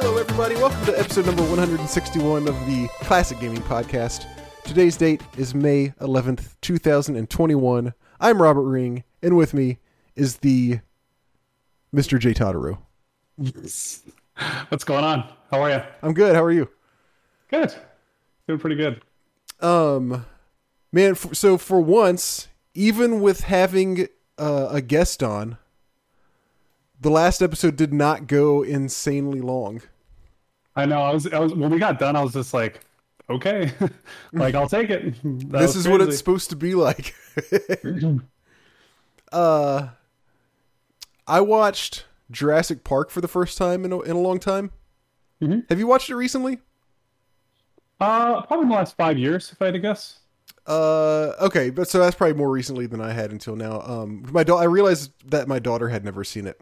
Hello, everybody. Welcome to episode number 161 of the Classic Gaming Podcast. Today's date is May 11th, 2021. I'm Robert Ring, and with me is the Mr. J. Totaro. What's going on? How are you? I'm good. How are you? Good. Doing pretty good. Man, so for once, even with having a guest on, the last episode did not go insanely long. I know. I was when we got done, I was just like, okay, like I'll take it. This is crazy. What it's supposed to be like. I watched Jurassic Park for the first time in a long time. Mm-hmm. Have you watched it recently? Probably in the last 5 years, if I had to guess. Okay, but so that's probably more recently than I had until now. I realized that my daughter had never seen it.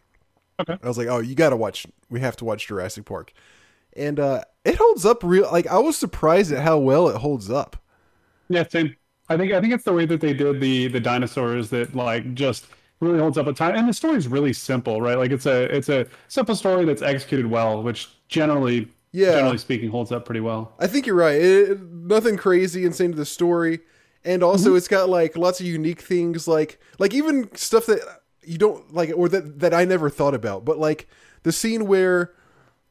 Okay. I was like, oh, we have to watch Jurassic Park. And it holds up I was surprised at how well it holds up. Yeah, same. I think it's the way that they did the dinosaurs that like just really holds up a time. And the story's really simple, right? Like it's a simple story that's executed well, which generally speaking holds up pretty well. I think you're right. Nothing crazy, insane to the story. And also It's got like lots of unique things like even stuff that you don't like, or that I never thought about, but like the scene where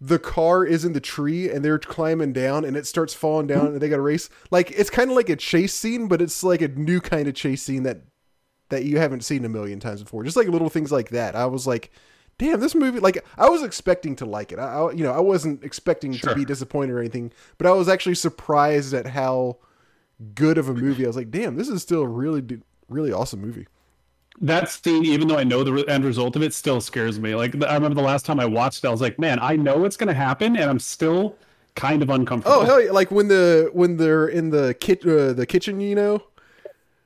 the car is in the tree and they're climbing down and it starts falling down and they got to race. Like, it's kind of like a chase scene, but it's like a new kind of chase scene that you haven't seen a million times before. Just like little things like that. I was like, damn, this movie, like I was expecting to like it. I wasn't expecting to be disappointed or anything, but I was actually surprised at how good of a movie. I was like, damn, this is still a really, really awesome movie. That scene, even though I know the end result of it, still scares me. Like, I remember the last time I watched it, I was like, man, I know what's going to happen, and I'm still kind of uncomfortable. Oh, hell yeah. Like, when they're in the kitchen, you know?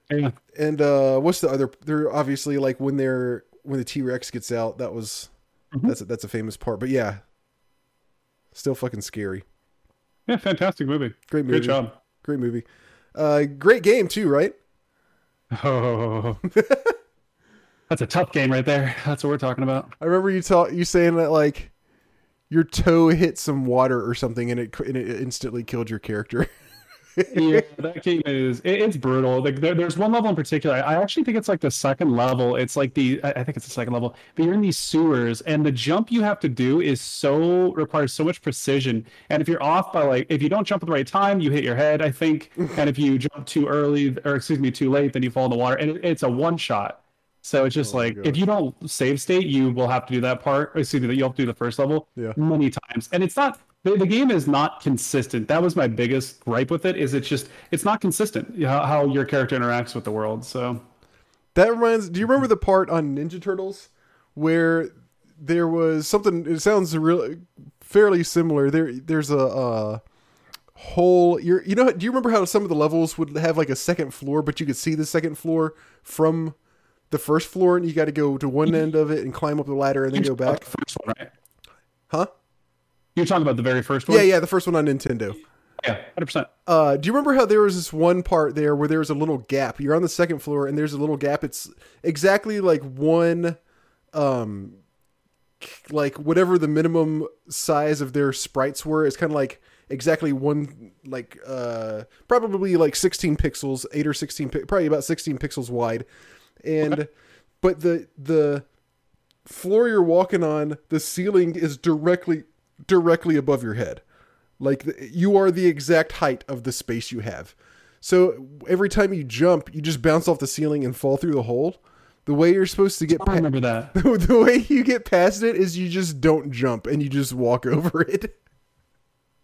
Yeah. And what's the other... They're obviously, like, when the T-Rex gets out, that was... Mm-hmm. That's a famous part. But, yeah. Still fucking scary. Yeah, fantastic movie. Great movie. Good job. Great movie. Great game, too, right? Oh... That's a tough game right there. That's what we're talking about. I remember you saying that like your toe hit some water or something and it instantly killed your character. Yeah, that game it's brutal. Like there's one level in particular. I actually think it's like the second level. But you're in these sewers and the jump you have to do requires so much precision. And if you're off by if you don't jump at the right time, you hit your head, I think. And if you jump too late, then you fall in the water. And it's a one shot. So it's just if you don't save state, you will have to do that part. You'll have to do the first level many times. And it's not, the game is not consistent. That was my biggest gripe with it, is it's not consistent how your character interacts with the world. So that do you remember the part on Ninja Turtles where there was something, it sounds really fairly similar. There's a whole, you know, do you remember how some of the levels would have like a second floor, but you could see the second floor from the first floor, and you got to go to one end of it and climb up the ladder and then go back? The first one, right? Huh? You're talking about the very first one? Yeah, the first one on Nintendo. Yeah, 100%. Do you remember how there was this one part there where there was a little gap? You're on the second floor, and there's a little gap. It's exactly like one, like whatever the minimum size of their sprites were. It's kind of like exactly one, like probably like 16 pixels, 8 or 16, probably about 16 pixels wide. And but the floor you're walking on, the ceiling is directly above your head. Like you are the exact height of the space you have. So every time you jump, you just bounce off the ceiling and fall through the hole. The way you're supposed to get remember that. The way you get past it is you just don't jump and you just walk over it.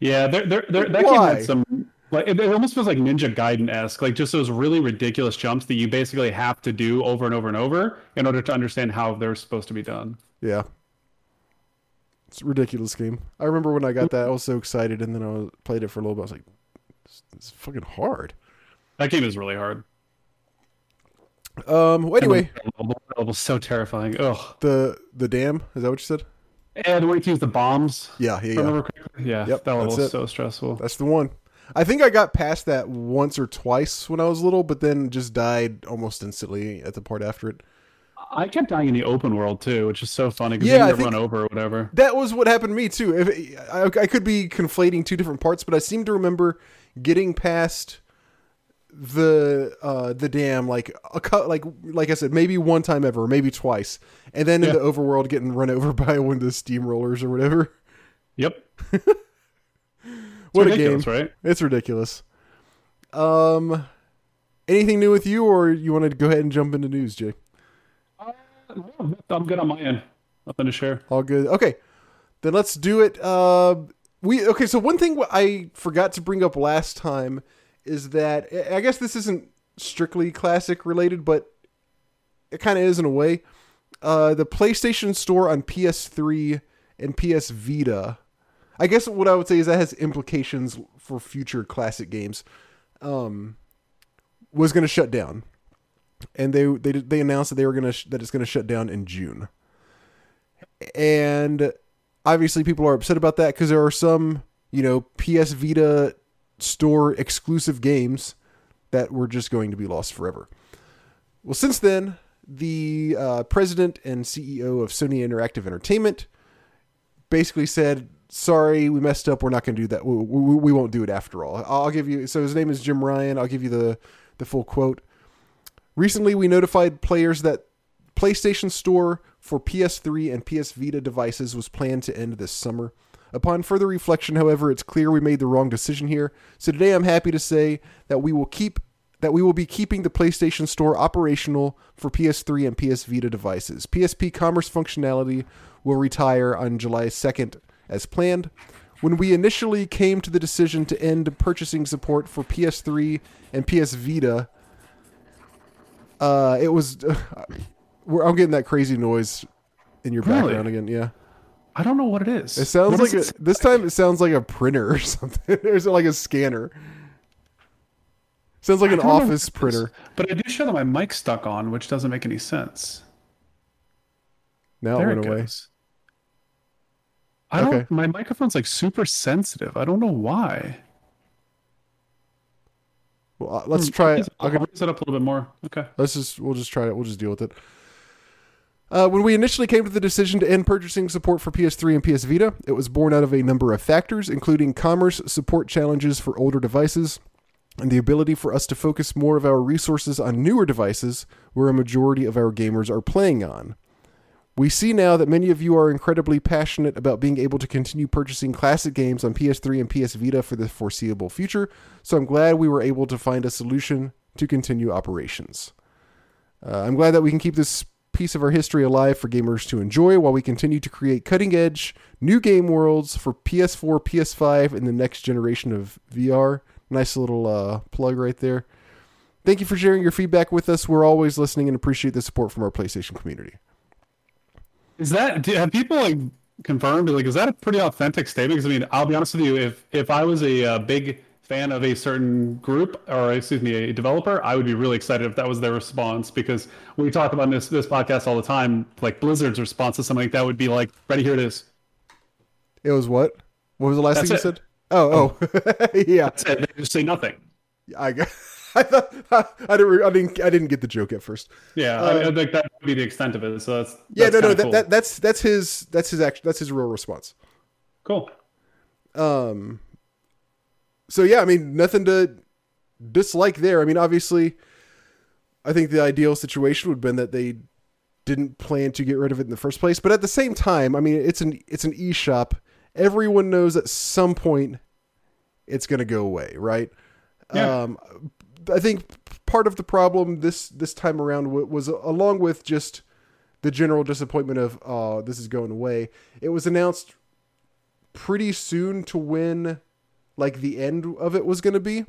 Yeah, that came with some. Like it almost feels like Ninja Gaiden-esque, like just those really ridiculous jumps that you basically have to do over and over and over in order to understand how they're supposed to be done. Yeah. It's a ridiculous game. I remember when I got that, I was so excited, and then I played it for a little bit. I was like, it's fucking hard. That game is really hard. Anyway. It was so terrifying. Ugh. The dam? Is that what you said? Yeah, the way to use the bombs. Yeah. Yeah, yep, that level was so stressful. That's the one. I think I got past that once or twice when I was little, but then just died almost instantly at the part after it. I kept dying in the open world too, which is so funny because you never run over or whatever. That was what happened to me too. I could be conflating two different parts, but I seem to remember getting past the dam like I said, maybe one time ever, maybe twice, and then in the overworld getting run over by one of the steamrollers or whatever. Yep. What a game, right? It's ridiculous. Anything new with you, or you want to go ahead and jump into news, Jay? No, I'm good on my end. Nothing to share. All good. Okay, then let's do it. So one thing I forgot to bring up last time is that, I guess this isn't strictly classic related, but it kind of is in a way. The PlayStation Store on PS3 and PS Vita, I guess what I would say is that has implications for future classic games, was going to shut down. And they announced that it's going to shut down in June. And obviously people are upset about that because there are some, PS Vita store exclusive games that were just going to be lost forever. Well, since then, the president and CEO of Sony Interactive Entertainment basically said, sorry, we messed up. We're not going to do that. We won't do it after all. So his name is Jim Ryan. I'll give you the full quote. Recently, we notified players that PlayStation Store for PS3 and PS Vita devices was planned to end this summer. Upon further reflection, however, it's clear we made the wrong decision here. So today I'm happy to say that we will be keeping the PlayStation Store operational for PS3 and PS Vita devices. PSP commerce functionality will retire on July 2nd as planned. When we initially came to the decision to end purchasing support for PS3 and PS Vita, it was... I'm getting that crazy noise in your background again, yeah. I don't know what it is. It sounds like... This time it sounds like a printer or something. There's like a scanner. Sounds like an office printer. But I do show that my mic's stuck on, which doesn't make any sense. Now it went away. My microphone's like super sensitive. I don't know why. Well, let's try it. I'll raise it up a little bit more. Okay. We'll just try it. We'll just deal with it. When we initially came to the decision to end purchasing support for PS3 and PS Vita, it was born out of a number of factors, including commerce, support challenges for older devices, and the ability for us to focus more of our resources on newer devices where a majority of our gamers are playing on. We see now that many of you are incredibly passionate about being able to continue purchasing classic games on PS3 and PS Vita for the foreseeable future, so I'm glad we were able to find a solution to continue operations. I'm glad that we can keep this piece of our history alive for gamers to enjoy while we continue to create cutting-edge new game worlds for PS4, PS5, and the next generation of VR. Nice little plug right there. Thank you for sharing your feedback with us. We're always listening and appreciate the support from our PlayStation community. Have people confirmed? Is that a pretty authentic statement? Because I'll be honest with you. If I was a big fan of a certain group, or a developer, I would be really excited if that was their response. Because we talk about this podcast all the time. Like Blizzard's response to something like that would be like, "Ready, here it is." It was what? What was the last thing you said? Oh, yeah. That's it. They just say nothing. I didn't get the joke at first. Yeah, that would be the extent of it. So that's cool. That's his real response. Cool. So yeah, nothing to dislike there. Obviously, I think the ideal situation would have been that they didn't plan to get rid of it in the first place. But at the same time, it's an eShop. Everyone knows at some point it's going to go away, right? Yeah. I think part of the problem this time around was, along with just the general disappointment of this is going away, it was announced pretty soon to when the end of it was going to be,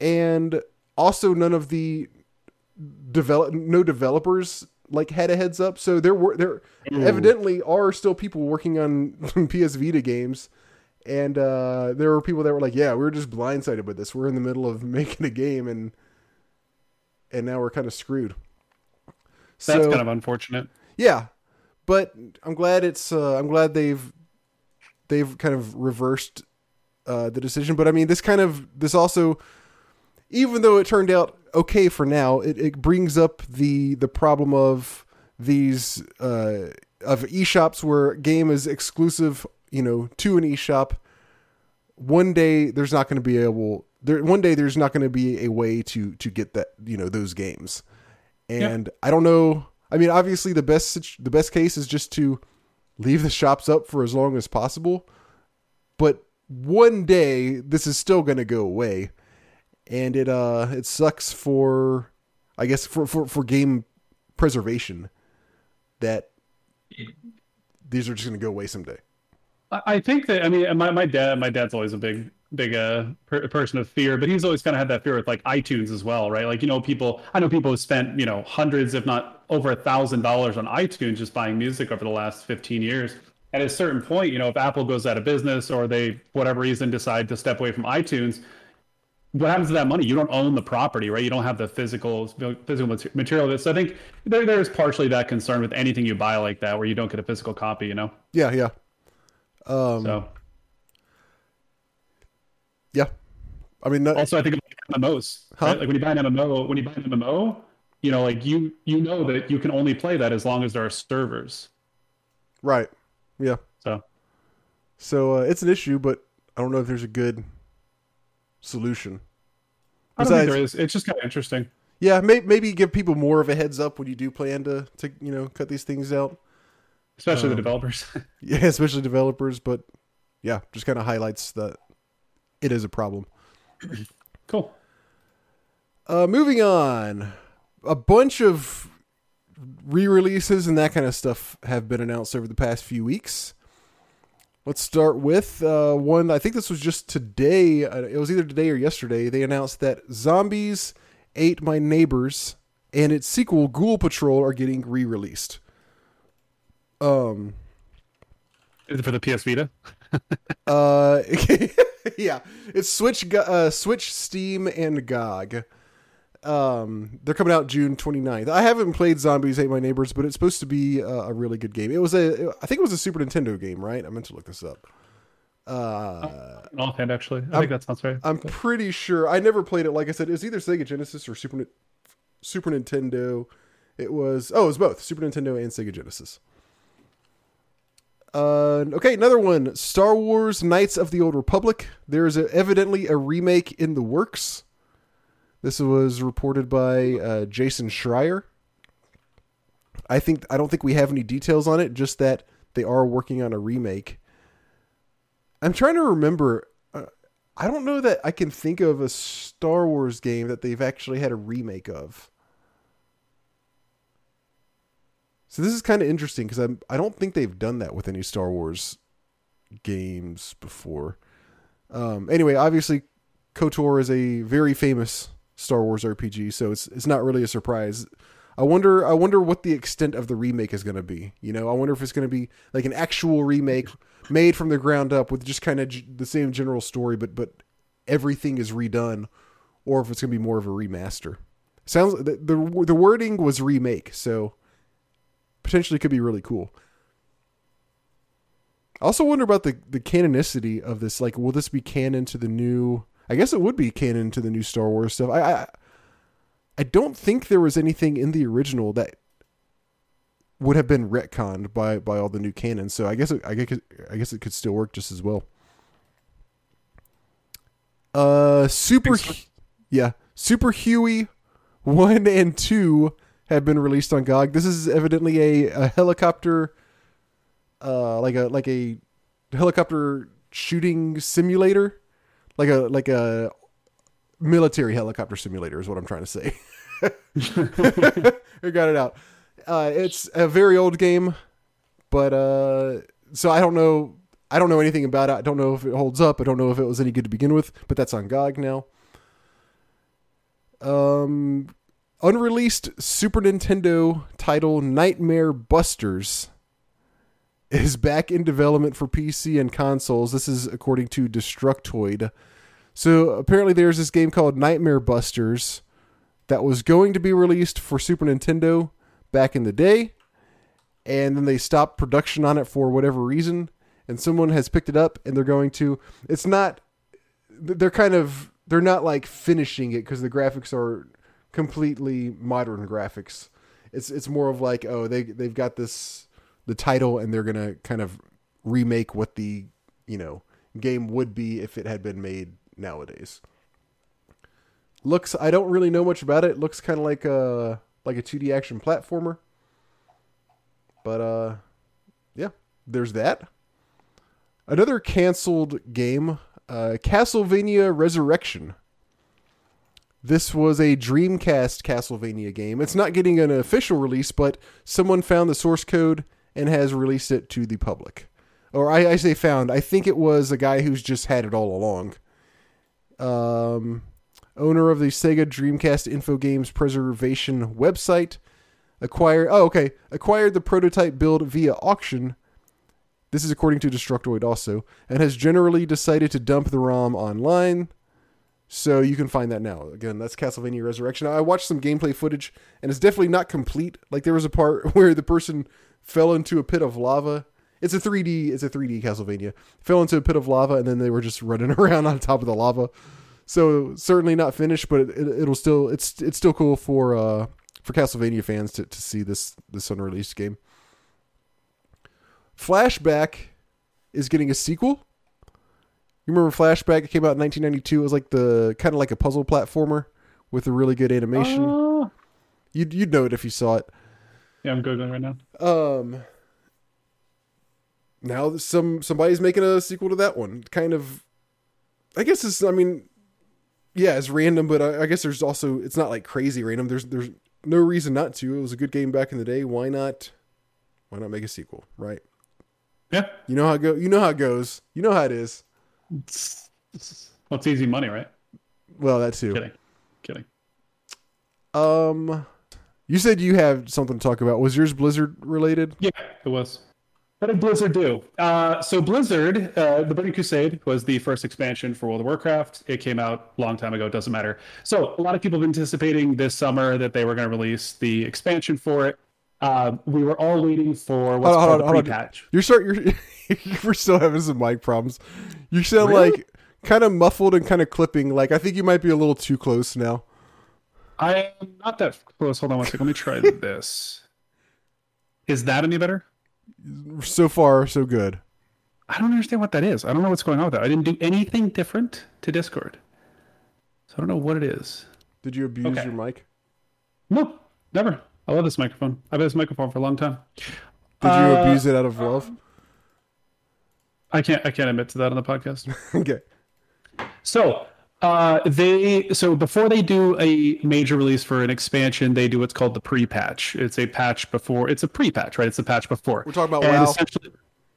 and also none of the developers had a heads up. So there evidently are still people working on PS Vita games. And there were people that were like, yeah, we were just blindsided by this. We're in the middle of making a game, and now we're kind of screwed. That's kind of unfortunate. Yeah, but I'm glad they've kind of reversed the decision. But this also, even though it turned out okay for now, it brings up the problem of these of eShops where game is exclusive, you know, to an eShop. One day there's not going to be able there. One day there's not going to be a way to get that, you know, those games. And I don't know. I mean, obviously the best case is just to leave the shops up for as long as possible. But one day this is still going to go away, and it sucks for, I guess, for game preservation that these are just going to go away someday. I think that, I mean, my dad's always a big person of fear, but he's always kind of had that fear with like iTunes as well, right? Like, you know, I know people have spent, you know, hundreds, if not over $1,000 on iTunes just buying music over the last 15 years. At a certain point, you know, if Apple goes out of business or they, for whatever reason, decide to step away from iTunes, what happens to that money? You don't own the property, right? You don't have the physical material of it. So I think there's partially that concern with anything you buy like that, where you don't get a physical copy, you know? Yeah, yeah. Yeah. I mean, also I think about MMOs, huh? Right? Like when you buy an MMO, you know, like you know that you can only play that as long as there are servers. Right. Yeah. So it's an issue, but I don't know if there's a good solution. I don't think there is. It's just kind of interesting. Yeah. Maybe give people more of a heads up when you do plan to, you know, cut these things out. Especially the developers. Yeah, especially developers. But yeah, just kind of highlights that it is a problem. Cool. Moving on. A bunch of re-releases and that kind of stuff have been announced over the past few weeks. Let's start with one. I think this was just today. It was either today or yesterday. They announced that Zombies Ate My Neighbors and its sequel, Ghoul Patrol, are getting re-released. Is it for the PS Vita? Yeah, it's Switch, Steam, and GOG. They're coming out June 29th. I haven't played Zombies Ate My Neighbors, but it's supposed to be a really good game. I think it was a Super Nintendo game, right? I meant to look this up. Offhand, actually, I think that sounds right. I'm pretty sure. I never played it. Like I said, it was either Sega Genesis or Super Nintendo. It was both Super Nintendo and Sega Genesis. Okay, another one. Star Wars Knights of the Old Republic. There is evidently a remake in the works. This was reported by Jason Schreier. I don't think we have any details on it, just that they are working on a remake. I'm trying to remember. I don't know that I can think of a Star Wars game that they've actually had a remake of. So this is kind of interesting because I don't think they've done that with any Star Wars games before. Anyway, obviously KOTOR is a very famous Star Wars RPG, so it's not really a surprise. I wonder what the extent of the remake is going to be. You know, I wonder if it's going to be like an actual remake made from the ground up with just kind of the same general story, but everything is redone, or if it's going to be more of a remaster. Sounds the wording was remake, so potentially could be really cool. I also wonder about the canonicity of this. Like, will this be canon to the new? I guess it would be canon to the new Star Wars stuff. I don't think there was anything in the original that would have been retconned by all the new canon. So I guess it could still work just as well. Super Huey 1 and 2. Have been released on GOG. This is evidently a helicopter, like a helicopter shooting simulator, like a military helicopter simulator is what I'm trying to say. I got it out. It's a very old game, but so I don't know anything about it. I don't know if it holds up. I don't know if it was any good to begin with. But that's on GOG now. Unreleased Super Nintendo title Nightmare Busters is back in development for PC and consoles. This is according to Destructoid. So apparently there's this game called Nightmare Busters that was going to be released for Super Nintendo back in the day, and then they stopped production on it for whatever reason, and someone has picked it up and they're going to... They're not like finishing it because the graphics are... completely modern graphics. It's more of like, oh, they've got this, the title, and they're going to kind of remake what the, you know, game would be if it had been made nowadays. Looks, I don't really know much about it. Looks kind of like a 2D action platformer. But yeah, there's that. Another canceled game, Castlevania Resurrection. This was a Dreamcast Castlevania game. It's not getting an official release, but someone found the source code and has released it to the public. Or I say found. I think it was a guy who's just had it all along. Owner of the Sega Dreamcast Info Games Preservation website. Acquired the prototype build via auction. This is according to Destructoid also. And has generally decided to dump the ROM online. So you can find that now. Again, that's Castlevania Resurrection. I watched some gameplay footage, and it's definitely not complete. Like, there was a part where the person fell into a pit of lava. It's a 3D Castlevania. Fell into a pit of lava, and then they were just running around on top of the lava. So certainly not finished, but it'll still, it's still cool for Castlevania fans to see this unreleased game. Flashback is getting a sequel. You remember Flashback? It came out in 1992. It was like the kind of like a puzzle platformer with a really good animation. You'd know it if you saw it. Yeah, I'm googling right now. Now somebody's making a sequel to that one. Kind of, I guess it's. I mean, yeah, it's random, but I guess there's also, it's not like crazy random. There's no reason not to. It was a good game back in the day. Why not make a sequel, right? Yeah. You know how it goes. You know how it is. Well, it's easy money, right? Well, that too. Kidding. You said you have something to talk about. Was yours Blizzard related? Yeah, it was. What did Blizzard do? So Blizzard, the Burning Crusade was the first expansion for World of Warcraft. It came out a long time ago. It doesn't matter. So a lot of people have been anticipating this summer that they were going to release the expansion for it. We were all waiting for what's called a pre-patch. We're still having some mic problems. You sound really? Like kind of muffled and kind of clipping. Like, I think you might be a little too close now. I am not that close. Hold on one second. Let me try this. Is that any better? So far, so good. I don't understand what that is. I don't know what's going on with that. I didn't do anything different to Discord. So I don't know what it is. Did you abuse your mic? No, never. I love this microphone. I've had this microphone for a long time. Did you abuse it out of love? I can't admit to that on the podcast. Okay. So before they do a major release for an expansion, they do what's called the pre-patch. It's a patch before. It's a pre-patch, right? It's a patch before. We're talking about WoW.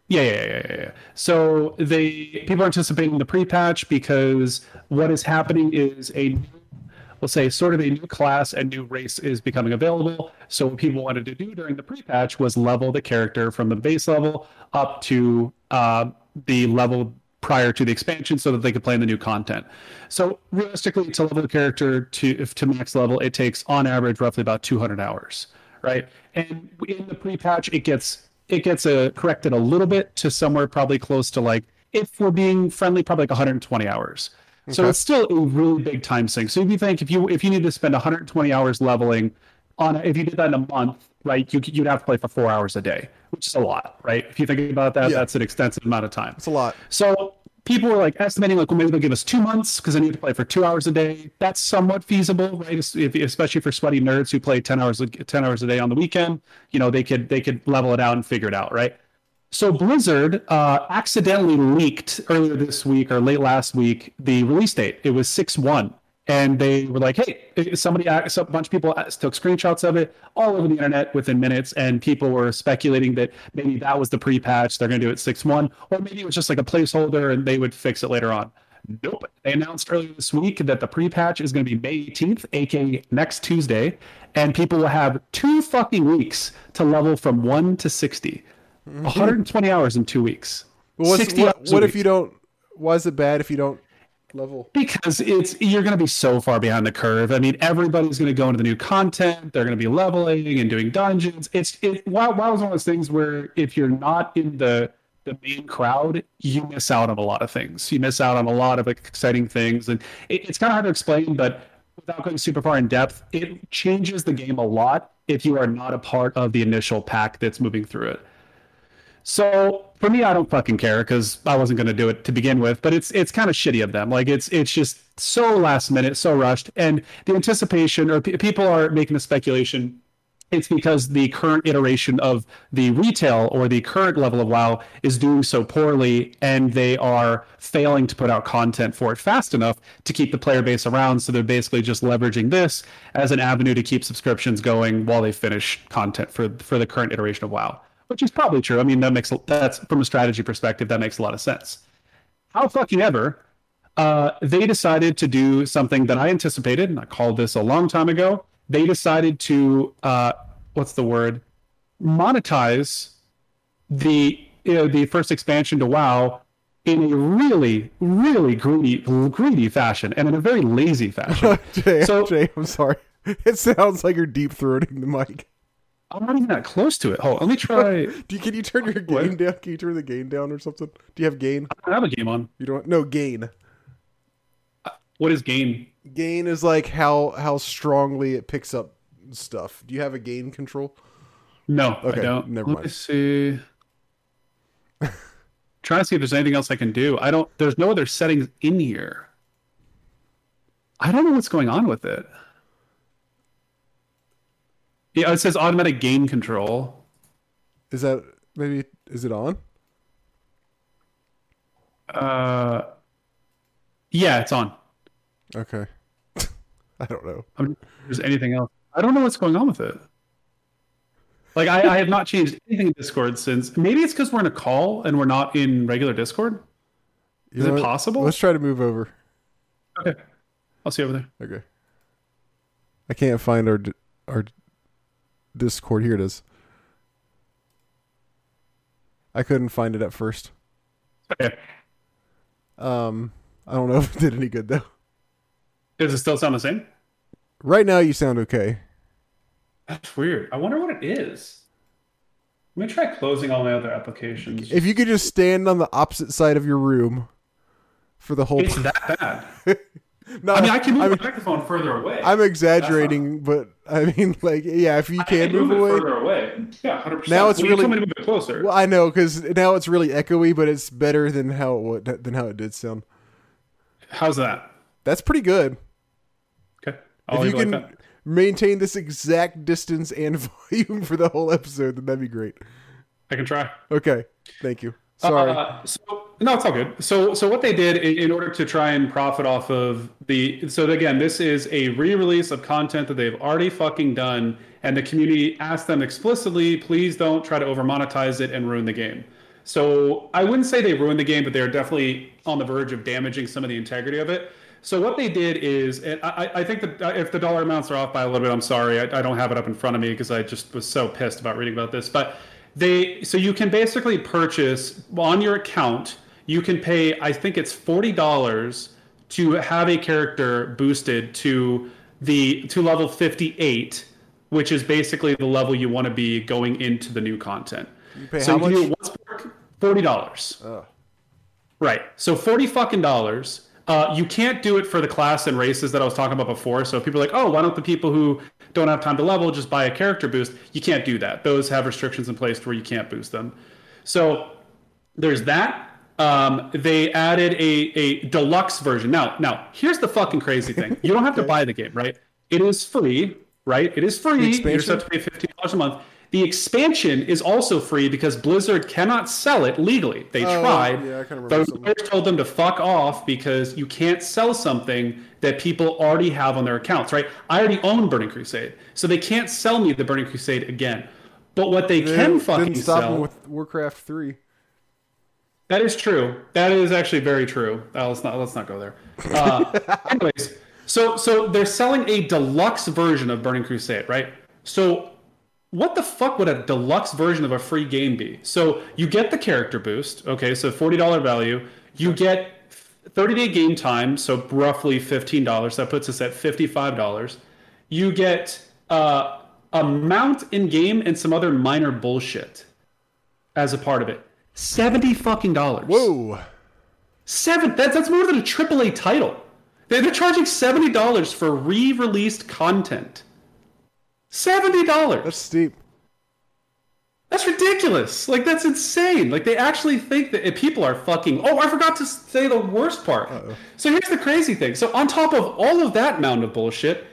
Yeah. So people are anticipating the pre-patch because what is happening is sort of a new class and new race is becoming available. So what people wanted to do during the pre-patch was level the character from the base level up to the level prior to the expansion so that they could play in the new content. So realistically, to level the character to max level, it takes on average roughly about 200 hours, right? And in the pre-patch, it gets corrected a little bit to somewhere probably close to, like, if we're being friendly, probably like 120 hours. So it's still a really big time sink. So if you think if you need to spend 120 hours leveling, if you did that in a month, right, you'd have to play for 4 hours a day, which is a lot, right? If you think about that, That's an extensive amount of time. It's a lot. So people were like estimating, like, well, maybe they'll give us 2 months because I need to play for 2 hours a day. That's somewhat feasible, right? Especially for sweaty nerds who play 10 hours a day on the weekend, you know, they could level it out and figure it out, right? So Blizzard accidentally leaked earlier this week or late last week the release date. It was 6/1, and they were like, "Hey, a bunch of people took screenshots of it all over the internet within minutes, and people were speculating that maybe that was the pre-patch. They're going to do it 6/1, or maybe it was just like a placeholder, and they would fix it later on." Nope. They announced earlier this week that the pre-patch is going to be May 18th, aka next Tuesday, and people will have 2 fucking weeks to level from 1 to 60. 120 hours in 2 weeks. Well, what if you don't? Why is it bad if you don't level? Because you're going to be so far behind the curve. I mean, everybody's going to go into the new content. They're going to be leveling and doing dungeons. WoW is one of those things where if you're not in the main crowd, you miss out on a lot of things. You miss out on a lot of exciting things, and it's kind of hard to explain, but without going super far in depth, it changes the game a lot if you are not a part of the initial pack that's moving through it. So for me, I don't fucking care because I wasn't going to do it to begin with, but it's kind of shitty of them. Like it's just so last minute, so rushed. And the anticipation, or people are making a speculation, it's because the current iteration of the retail or the current level of WoW is doing so poorly, and they are failing to put out content for it fast enough to keep the player base around. So they're basically just leveraging this as an avenue to keep subscriptions going while they finish content for the current iteration of WoW. Which is probably true. I mean, that's from a strategy perspective, that makes a lot of sense. How fucking ever, they decided to do something that I anticipated, and I called this a long time ago. They decided to monetize the first expansion to WoW in a really, really greedy fashion, and in a very lazy fashion. Jay, I'm sorry. It sounds like you're deep throating the mic. I'm not even that close to it. Hold on, let me try. Can you turn your game down? Can you turn the gain down or something? Do you have gain? I don't have a game on. You don't? No, gain. What is gain? Gain is like how strongly it picks up stuff. Do you have a gain control? No, okay, I don't. Never mind. Let me see. Trying to see if there's anything else I can do. I don't. There's no other settings in here. I don't know what's going on with it. Yeah, it says automatic gain control. Is that maybe? Is it on? Yeah, it's on. Okay. I don't know. There's anything else? I don't know what's going on with it. Like I have not changed anything in Discord since. Maybe it's because we're in a call and we're not in regular Discord. Is it possible? Let's try to move over. Okay. I'll see you over there. Okay. I can't find our Discord. Here it is. I couldn't find it at first. Okay. I don't know if it did any good though. Does it still sound the same? Right now you sound okay. That's weird. I wonder what it is. Let me try closing all my other applications. If you could just stand on the opposite side of your room for the whole... It's that bad. No, I mean, I can move the microphone further away. I'm exaggerating, but I mean, like, yeah, if you can move it further away. Yeah, 100%. Now it's really... You told me to move it closer. Well, I know, because now it's really echoey, but it's better than how it did sound. How's that? That's pretty good. Okay. If you can maintain this exact distance and volume for the whole episode, then that'd be great. I can try. Okay. Thank you. Sorry. No, it's all good. So what they did in order to try and profit off of again, this is a re-release of content that they've already fucking done, and the community asked them explicitly, please don't try to over-monetize it and ruin the game. So I wouldn't say they ruined the game, but they're definitely on the verge of damaging some of the integrity of it. So what they did is, and I think that if the dollar amounts are off by a little bit, I'm sorry. I don't have it up in front of me because I just was so pissed about reading about this, but so you can basically purchase on your account. You can pay, I think it's $40 to have a character boosted to level 58, which is basically the level you want to be going into the new content. You pay so how much? You can do once per $40. Oh. Right. So $40. You can't do it for the class and races that I was talking about before. So people are like, oh, why don't the people who don't have time to level just buy a character boost? You can't do that. Those have restrictions in place where you can't boost them. So there's that. They added a deluxe version. Now, here's the fucking crazy thing. You don't have to buy the game, right? It is free, right? It is free. You just have to pay $15 a month. The expansion is also free because Blizzard cannot sell it legally. They tried. Yeah, I kind of remember something. The players told them to fuck off because you can't sell something that people already have on their accounts, right? I already own Burning Crusade, so they can't sell me the Burning Crusade again. But what they can fucking sell... Didn't stop them with Warcraft 3. That is true. That is actually very true. Let's not go there. Anyways, so they're selling a deluxe version of Burning Crusade, right? So what the fuck would a deluxe version of a free game be? So you get the character boost, okay? So $40 value. You get 30-day game time, so roughly $15. That puts us at $55. You get a mount in game and some other minor bullshit as a part of it. $70 fucking dollars. Whoa. That's more than a AAA title. They're charging $70 for re-released content. $70. That's steep. That's ridiculous. Like, that's insane. Like, they actually think that people are fucking... Oh, I forgot to say the worst part. Uh-oh. So here's the crazy thing. So on top of all of that mound of bullshit,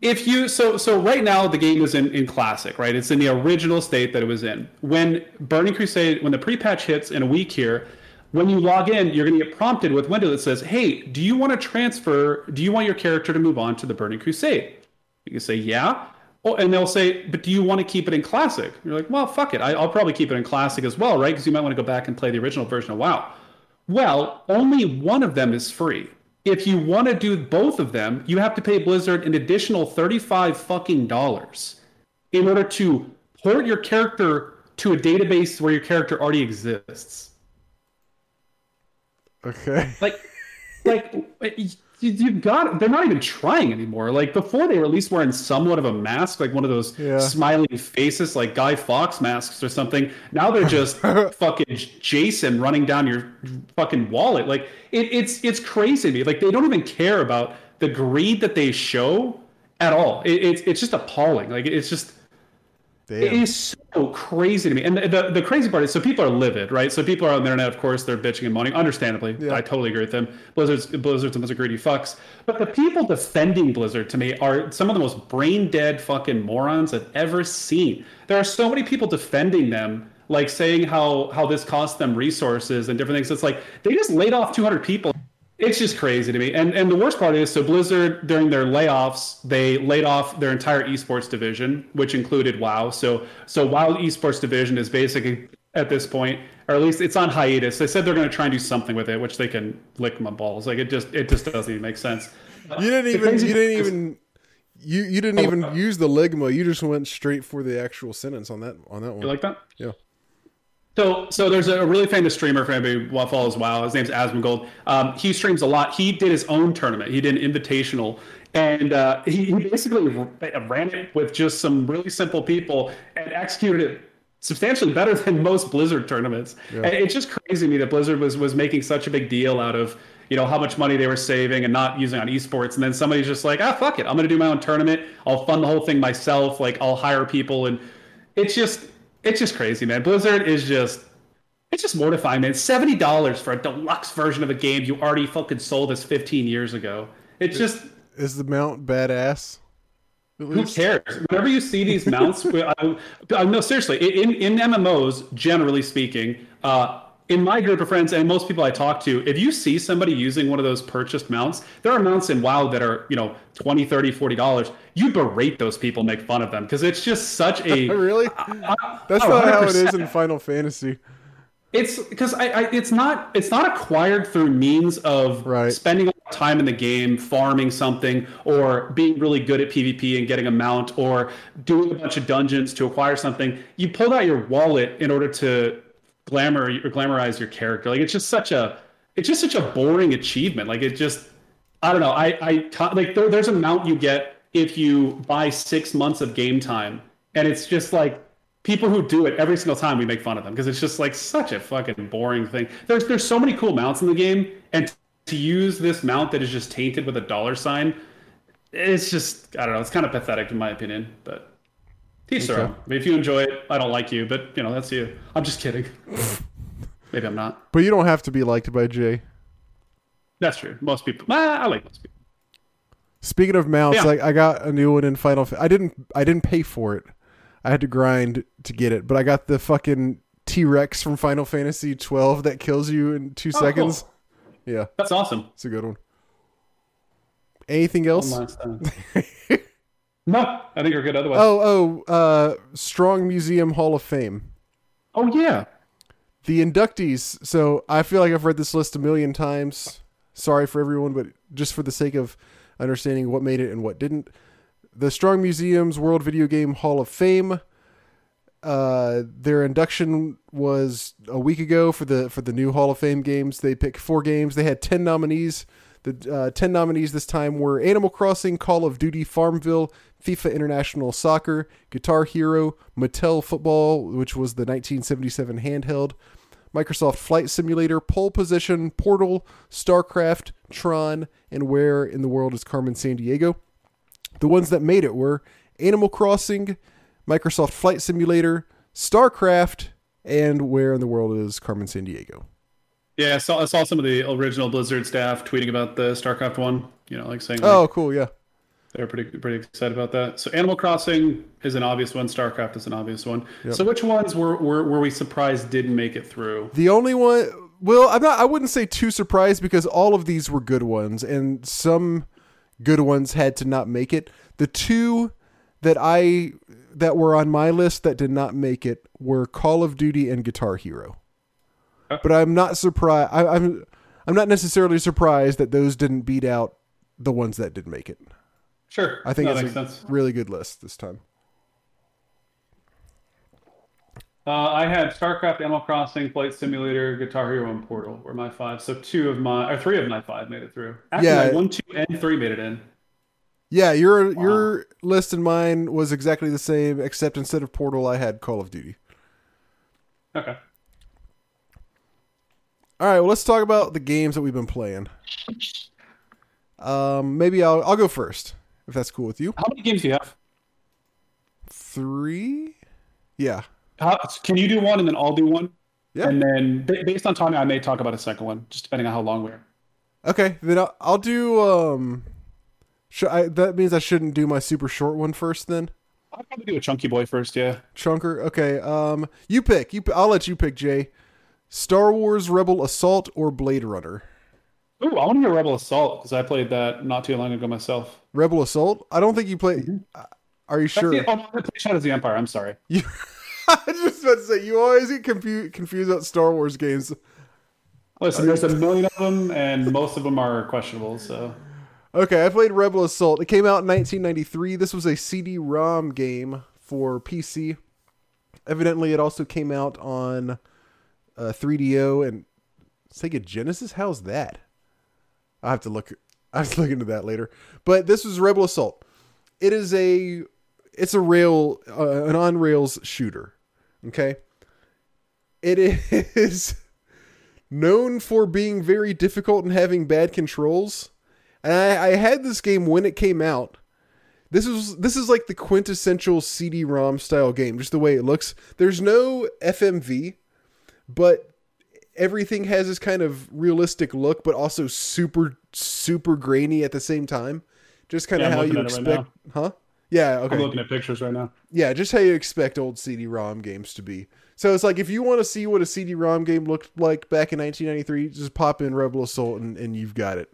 if you... So right now, the game is in Classic, right? It's in the original state that it was in. When Burning Crusade, when the pre-patch hits in a week here, when you log in, you're going to get prompted with a window that says, hey, do you want to transfer... Do you want your character to move on to the Burning Crusade? You can say, yeah. Oh, and they'll say, but do you want to keep it in Classic? And you're like, well, fuck it. I'll probably keep it in Classic as well, right? Because you might want to go back and play the original version of WoW. Well, only one of them is free. If you want to do both of them, you have to pay Blizzard an additional $35 in order to port your character to a database where your character already exists. Okay. You've got... They're not even trying anymore. Like, before they were at least wearing somewhat of a mask, like one of those smiling faces, like Guy Fawkes masks or something. Now they're just fucking Jason running down your fucking wallet. Like, it's crazy to me. Like, they don't even care about the greed that they show at all. It's just appalling. Like, it's just... Damn. It is so crazy to me. And the crazy part is, so people are livid, right? So people are on the internet, of course, they're bitching and moaning. Understandably, I totally agree with them. Blizzard's the most greedy fucks. But the people defending Blizzard, to me, are some of the most brain-dead fucking morons I've ever seen. There are so many people defending them, like saying how this cost them resources and different things. It's like, they just laid off 200 people. It's just crazy to me. And the worst part is, so Blizzard, during their layoffs, they laid off their entire esports division, which included WoW. So WoW esports division is basically, at this point, or at least it's on hiatus. They said they're going to try and do something with it, which they can lick my balls. Like, it just doesn't even make sense. You didn't even use the ligma. You just went straight for the actual sentence on that one. You like that? Yeah. So there's a really famous streamer for anybody who follows WoW. His name's Asmongold. He streams a lot. He did his own tournament. He did an invitational. And he basically ran it with just some really simple people and executed it substantially better than most Blizzard tournaments. Yeah. And it's just crazy to me that Blizzard was making such a big deal out of, you know, how much money they were saving and not using on esports. And then somebody's just like, fuck it. I'm going to do my own tournament. I'll fund the whole thing myself. Like, I'll hire people. And it's just... It's just crazy, man. Blizzard is just... It's just mortifying, man. $70 for a deluxe version of a game you already fucking sold us 15 years ago. It's just... Is the mount badass? Who cares? Whenever you see these mounts... No, seriously. In MMOs, generally speaking, in my group of friends and most people I talk to, if you see somebody using one of those purchased mounts, there are mounts in WoW that are, you know, $20, $30, $40. You berate those people, make fun of them, because it's just such a... Really? That's not how it is in Final Fantasy. It's because it's not acquired through means of spending a lot of time in the game, farming something, or being really good at PvP and getting a mount, or doing a bunch of dungeons to acquire something. You pulled out your wallet in order to... glamorize your character. Like, it's just such a boring achievement. Like, it just, I don't know. I like, there's a mount you get if you buy 6 months of game time, and it's just like, people who do it every single time, we make fun of them because it's just like such a fucking boring thing. There's so many cool mounts in the game, and to use this mount that is just tainted with $, it's just, I don't know. It's kind of pathetic in my opinion, but. Sir, if you enjoy it, I don't like you, but you know, that's you. I'm just kidding. Maybe I'm not. But you don't have to be liked by Jay. That's true. Most people. I like most people. Speaking of mounts, like, I got a new one in Final Fantasy. I didn't pay for it. I had to grind to get it, but I got the fucking T-Rex from Final Fantasy 12 that kills you in 2 seconds. Cool. Yeah. That's awesome. It's a good one. Anything else? One last time. No, I think we're good otherwise. Strong Museum Hall of Fame. Oh, yeah. The inductees. So I feel like I've read this list a million times. Sorry for everyone, but just for the sake of understanding what made it and what didn't. The Strong Museum's World Video Game Hall of Fame. Their induction was a week ago for the new Hall of Fame games. They picked 4 games. They had 10 nominees. The 10 nominees this time were Animal Crossing, Call of Duty, Farmville, FIFA International Soccer, Guitar Hero, Mattel Football, which was the 1977 handheld, Microsoft Flight Simulator, Pole Position, Portal, StarCraft, Tron, and Where in the World is Carmen Sandiego? The ones that made it were Animal Crossing, Microsoft Flight Simulator, StarCraft, and Where in the World is Carmen Sandiego? Yeah, I saw some of the original Blizzard staff tweeting about the StarCraft one, like saying... Like, oh, cool, yeah. They're pretty excited about that. So Animal Crossing is an obvious one. StarCraft is an obvious one. Yep. So which ones were we surprised didn't make it through? The only one... Well, I wouldn't say too surprised because all of these were good ones, and some good ones had to not make it. The two that were on my list that did not make it were Call of Duty and Guitar Hero. But I'm not surprised. I'm not necessarily surprised that those didn't beat out the ones that did make it. Sure, I think it's a really good list this time. I had StarCraft, Animal Crossing, Flight Simulator, Guitar Hero, and Portal were my five. So three of my five made it through. Actually, yeah, 1, 2, and 3 made it in. Yeah, your list and mine was exactly the same, except instead of Portal, I had Call of Duty. Okay. All right, well, let's talk about the games that we've been playing. Maybe I'll go first, if that's cool with you. How many games do you have? 3? Yeah. Can you do one and then I'll do one? Yeah. And then based on time, I may talk about a second one, just depending on how long we're. Okay, then I'll do... that means I shouldn't do my super short one first, then? I'll probably do a chunky boy first, yeah. Chunker? Okay, you pick. I'll let you pick, Jay. Star Wars Rebel Assault or Blade Runner? Ooh, I want to do Rebel Assault because I played that not too long ago myself. Rebel Assault? I don't think you played... Mm-hmm. Are you sure? I played Shadows of the Empire. I'm sorry. I was just about to say, you always get confused about Star Wars games. Listen, there's a million of them and most of them are questionable, so... Okay, I played Rebel Assault. It came out in 1993. This was a CD-ROM game for PC. Evidently, it also came out on... 3DO and Sega Genesis? How's that? I have to look into that later. But this was Rebel Assault. It is a rail, an on rails shooter. Okay. It is known for being very difficult and having bad controls. And I had this game when it came out. This is like the quintessential CD-ROM style game, just the way it looks. There's no FMV. But everything has this kind of realistic look, but also super, super grainy at the same time. Just kind of how you expect. Right, huh? Yeah. Okay. I'm looking at pictures right now. Yeah. Just how you expect old CD-ROM games to be. So it's like, if you want to see what a CD-ROM game looked like back in 1993, just pop in Rebel Assault and you've got it.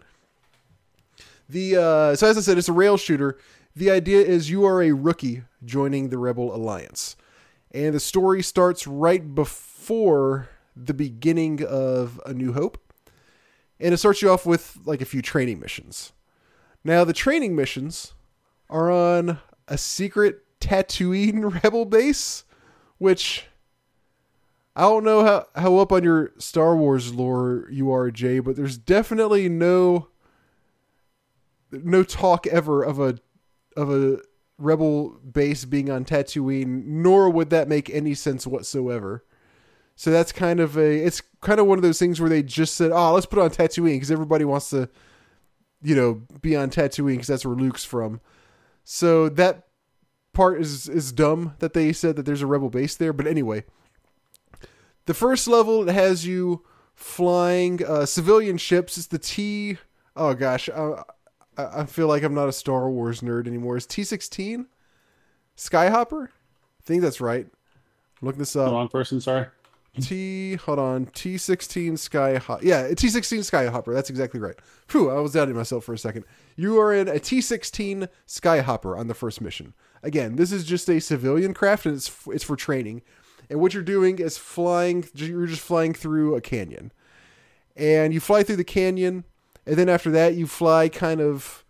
So as I said, it's a rail shooter. The idea is you are a rookie joining the Rebel Alliance. And the story starts right before the beginning of A New Hope. And it starts you off with like a few training missions. Now, the training missions are on a secret Tatooine rebel base, which I don't know how up on your Star Wars lore you are, Jay, but there's definitely no talk ever of a rebel base being on Tatooine, nor would that make any sense whatsoever. So that's kind of it's kind of one of those things where they just said, oh, let's put it on Tatooine because everybody wants to, be on Tatooine because that's where Luke's from. So that part is dumb that they said that there's a rebel base there. But anyway, the first level, it has you flying civilian ships. It's the T. Oh gosh. I feel like I'm not a Star Wars nerd anymore. Is T-16? Skyhopper? I think that's right. Look this up. Wrong person, sorry. Hold on. T-16 Skyhopper. Yeah, T-16 Skyhopper. That's exactly right. Phew, I was doubting myself for a second. You are in a T-16 Skyhopper on the first mission. Again, this is just a civilian craft, and it's for training. And what you're doing is flying. You're just flying through a canyon. And you fly through the canyon. And then after that, you fly it kind of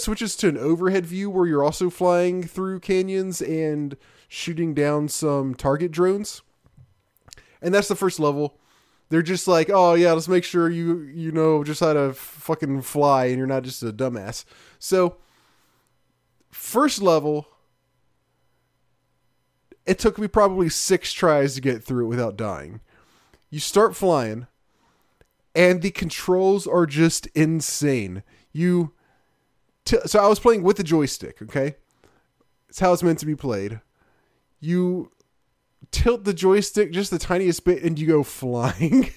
switches to an overhead view where you're also flying through canyons and shooting down some target drones. And that's the first level. They're just like, oh yeah, let's make sure you know just how to fucking fly and you're not just a dumbass. So first level, it took me probably 6 tries to get through it without dying. you start flying, and the controls are just insane. So I was playing with the joystick, okay? It's how it's meant to be played. You tilt the joystick just the tiniest bit, and you go flying.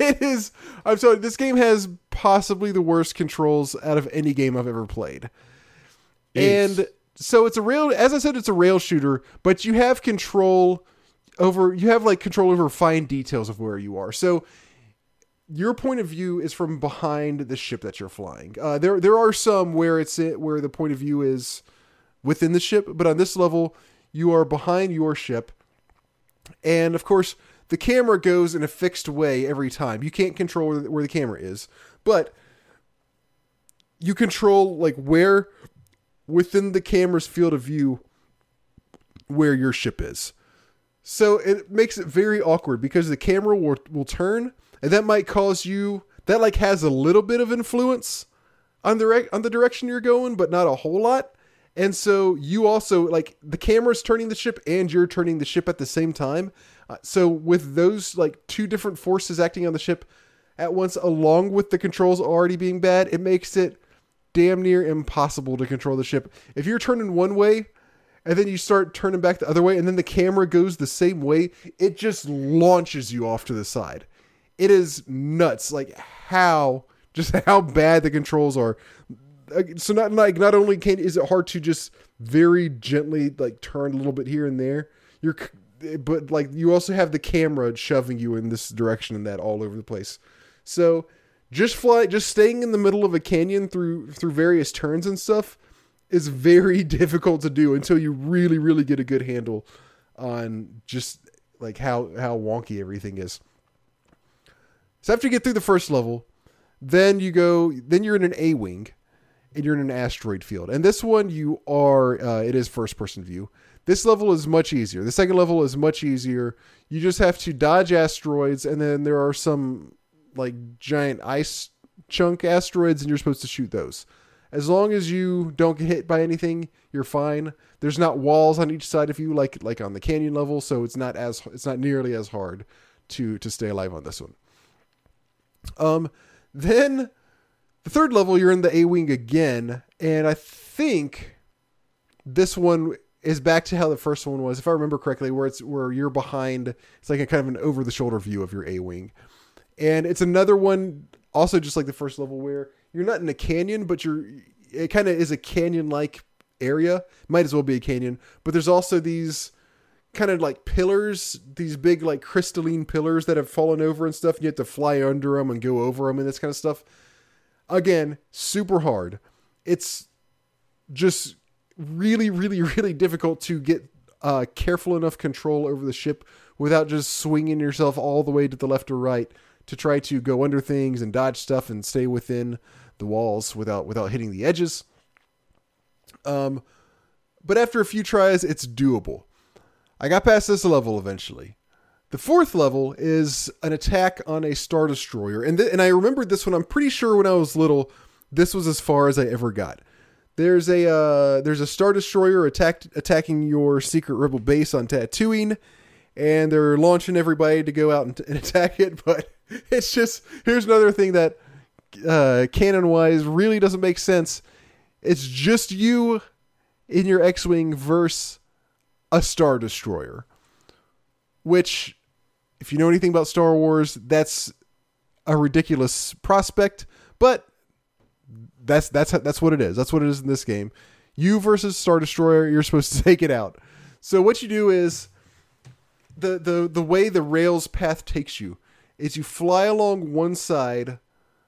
It is... I'm sorry, this game has possibly the worst controls out of any game I've ever played. Ace. And so it's a rail... As I said, it's a rail shooter, but you have control over... You have, like, control over fine details of where you are. So your point of view is from behind the ship that you're flying. There are some where the point of view is within the ship, but on this level, you are behind your ship. And, of course... The camera goes in a fixed way every time. You can't control where the camera is, but you control like where within the camera's field of view where your ship is. So it makes it very awkward because the camera will turn, and that might cause you that like has a little bit of influence on the direction you're going, but not a whole lot. And so you also like the camera's turning the ship and you're turning the ship at the same time. So with those like two different forces acting on the ship at once, along with the controls already being bad, it makes it damn near impossible to control the ship. If you're turning one way and then you start turning back the other way and then the camera goes the same way, it just launches you off to the side. It is nuts. Like how bad the controls are. So not only is it hard to just very gently like turn a little bit here and there, but like you also have the camera shoving you in this direction and that all over the place. So just staying in the middle of a canyon through various turns and stuff is very difficult to do until you really, really get a good handle on just like how wonky everything is. So after you get through the first level, then you're in an A-wing. And you're in an asteroid field. And this one you are, it is first person view. This level is much easier. The second level is much easier. You just have to dodge asteroids. And then there are some like giant ice chunk asteroids and you're supposed to shoot those. As long as you don't get hit by anything, you're fine. There's not walls on each side of you, like on the canyon level. So it's not nearly as hard to stay alive on this one. Then the third level, you're in the A-Wing again, and I think this one is back to how the first one was, if I remember correctly, where you're behind, it's like a kind of an over-the-shoulder view of your A-Wing. And it's another one, also just like the first level, where you're not in a canyon, but it kind of is a canyon-like area. Might as well be a canyon, but there's also these kind of like pillars, these big like crystalline pillars that have fallen over and stuff, and you have to fly under them and go over them and this kind of stuff. Again, super hard. It's just really, really, really difficult to get careful enough control over the ship without just swinging yourself all the way to the left or right to try to go under things and dodge stuff and stay within the walls without hitting the edges. But after a few tries, it's doable. I got past this level eventually. The fourth level is an attack on a Star Destroyer. And I remembered this one. I'm pretty sure when I was little, this was as far as I ever got. There's a Star Destroyer attacking your secret rebel base on Tatooine. And they're launching everybody to go out and attack it. But it's just, here's another thing that canon-wise really doesn't make sense. It's just you in your X-Wing versus a Star Destroyer. Which... if you know anything about Star Wars, that's a ridiculous prospect, but that's what it is. That's what it is in this game. You versus Star Destroyer, you're supposed to take it out. So what you do is the way the rails path takes you is you fly along one side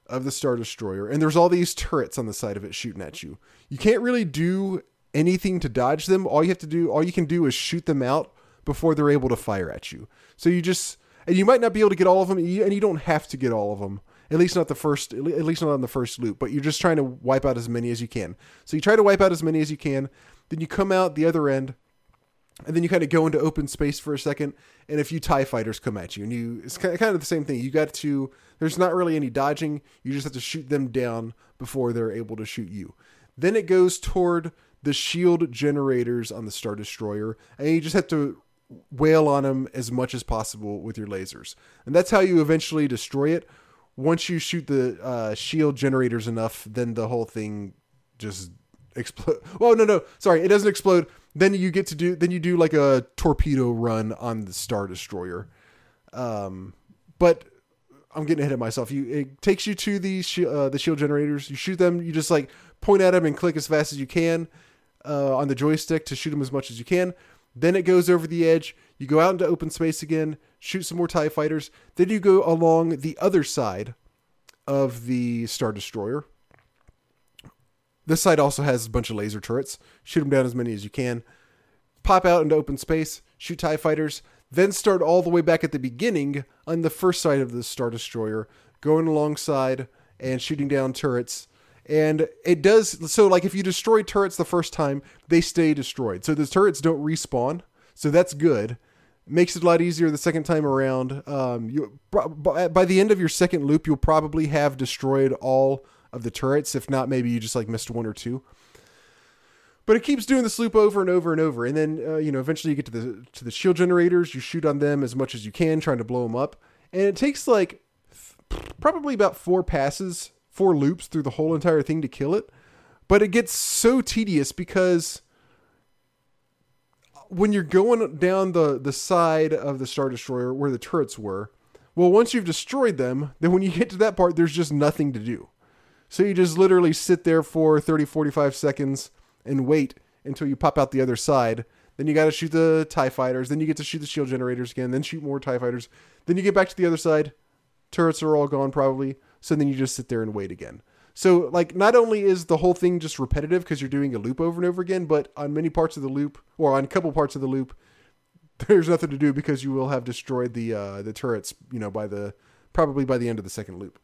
of the Star Destroyer, and there's all these turrets on the side of it shooting at you. You can't really do anything to dodge them. All you can do is shoot them out before they're able to fire at you. So you might not be able to get all of them, and you don't have to get all of them, at least not on the first loop, but you're just trying to wipe out as many as you can. So you try to wipe out as many as you can, then you come out the other end, and then you kind of go into open space for a second, and a few TIE fighters come at you, and it's kind of the same thing. There's not really any dodging, you just have to shoot them down before they're able to shoot you. Then it goes toward the shield generators on the Star Destroyer, and you just have to wail on them as much as possible with your lasers. And that's how you eventually destroy it. Once you shoot the shield generators enough, then the whole thing just explode. Oh, no. Sorry. It doesn't explode. Then you get to do, then you do like a torpedo run on the Star Destroyer. But I'm getting ahead of myself. It takes you to the shield generators. You shoot them. You just like point at them and click as fast as you can on the joystick to shoot them as much as you can. Then it goes over the edge. You go out into open space again, shoot some more TIE fighters. Then you go along the other side of the Star Destroyer. This side also has a bunch of laser turrets. Shoot them down as many as you can. Pop out into open space, shoot TIE fighters. Then start all the way back at the beginning on the first side of the Star Destroyer, going alongside and shooting down turrets. And it does, so like if you destroy turrets the first time, they stay destroyed. So the turrets don't respawn. So that's good. Makes it a lot easier the second time around. By the end of your second loop, you'll probably have destroyed all of the turrets. If not, maybe you just like missed one or two. But it keeps doing this loop over and over and over. And then, eventually you get to the shield generators. You shoot on them as much as you can, trying to blow them up. And it takes like probably about four loops through the whole entire thing to kill it. But it gets so tedious because when you're going down the side of the Star Destroyer where the turrets were, well, once you've destroyed them, then when you get to that part, there's just nothing to do. So you just literally sit there for 30, 45 seconds and wait until you pop out the other side. Then you got to shoot the TIE fighters. Then you get to shoot the shield generators again, then shoot more TIE fighters. Then you get back to the other side. Turrets are all gone probably. So then you just sit there and wait again. So like, not only is the whole thing just repetitive because you're doing a loop over and over again, but on many parts of the loop, or on a couple parts of the loop, there's nothing to do because you will have destroyed the turrets, by the end of the second loop.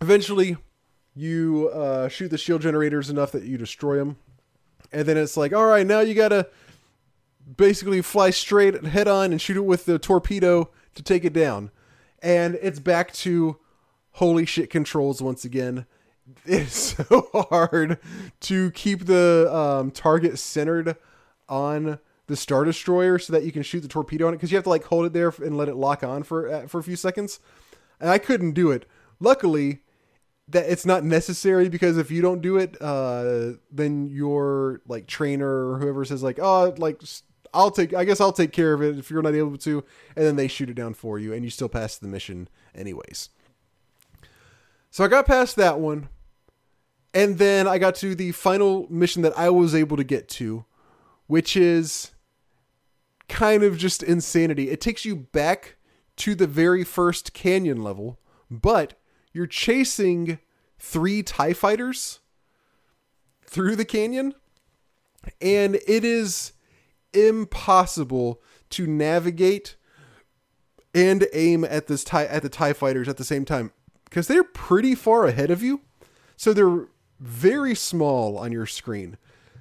Eventually you shoot the shield generators enough that you destroy them. And then it's like, all right, now you got to basically fly straight head on and shoot it with the torpedo to take it down. And it's back to holy shit controls once again. It's so hard to keep the target centered on the Star Destroyer so that you can shoot the torpedo on it, because you have to like hold it there and let it lock on for a few seconds. And I couldn't do it. Luckily, that it's not necessary, because if you don't do it, then your like trainer or whoever says like, oh, like, I'll take care of it if you're not able to. And then they shoot it down for you and you still pass the mission anyways. So I got past that one. And then I got to the final mission that I was able to get to, which is kind of just insanity. It takes you back to the very first canyon level, but you're chasing 3 TIE fighters through the canyon. And it is impossible to navigate and aim at the TIE fighters at the same time, because they're pretty far ahead of you. So they're very small on your screen.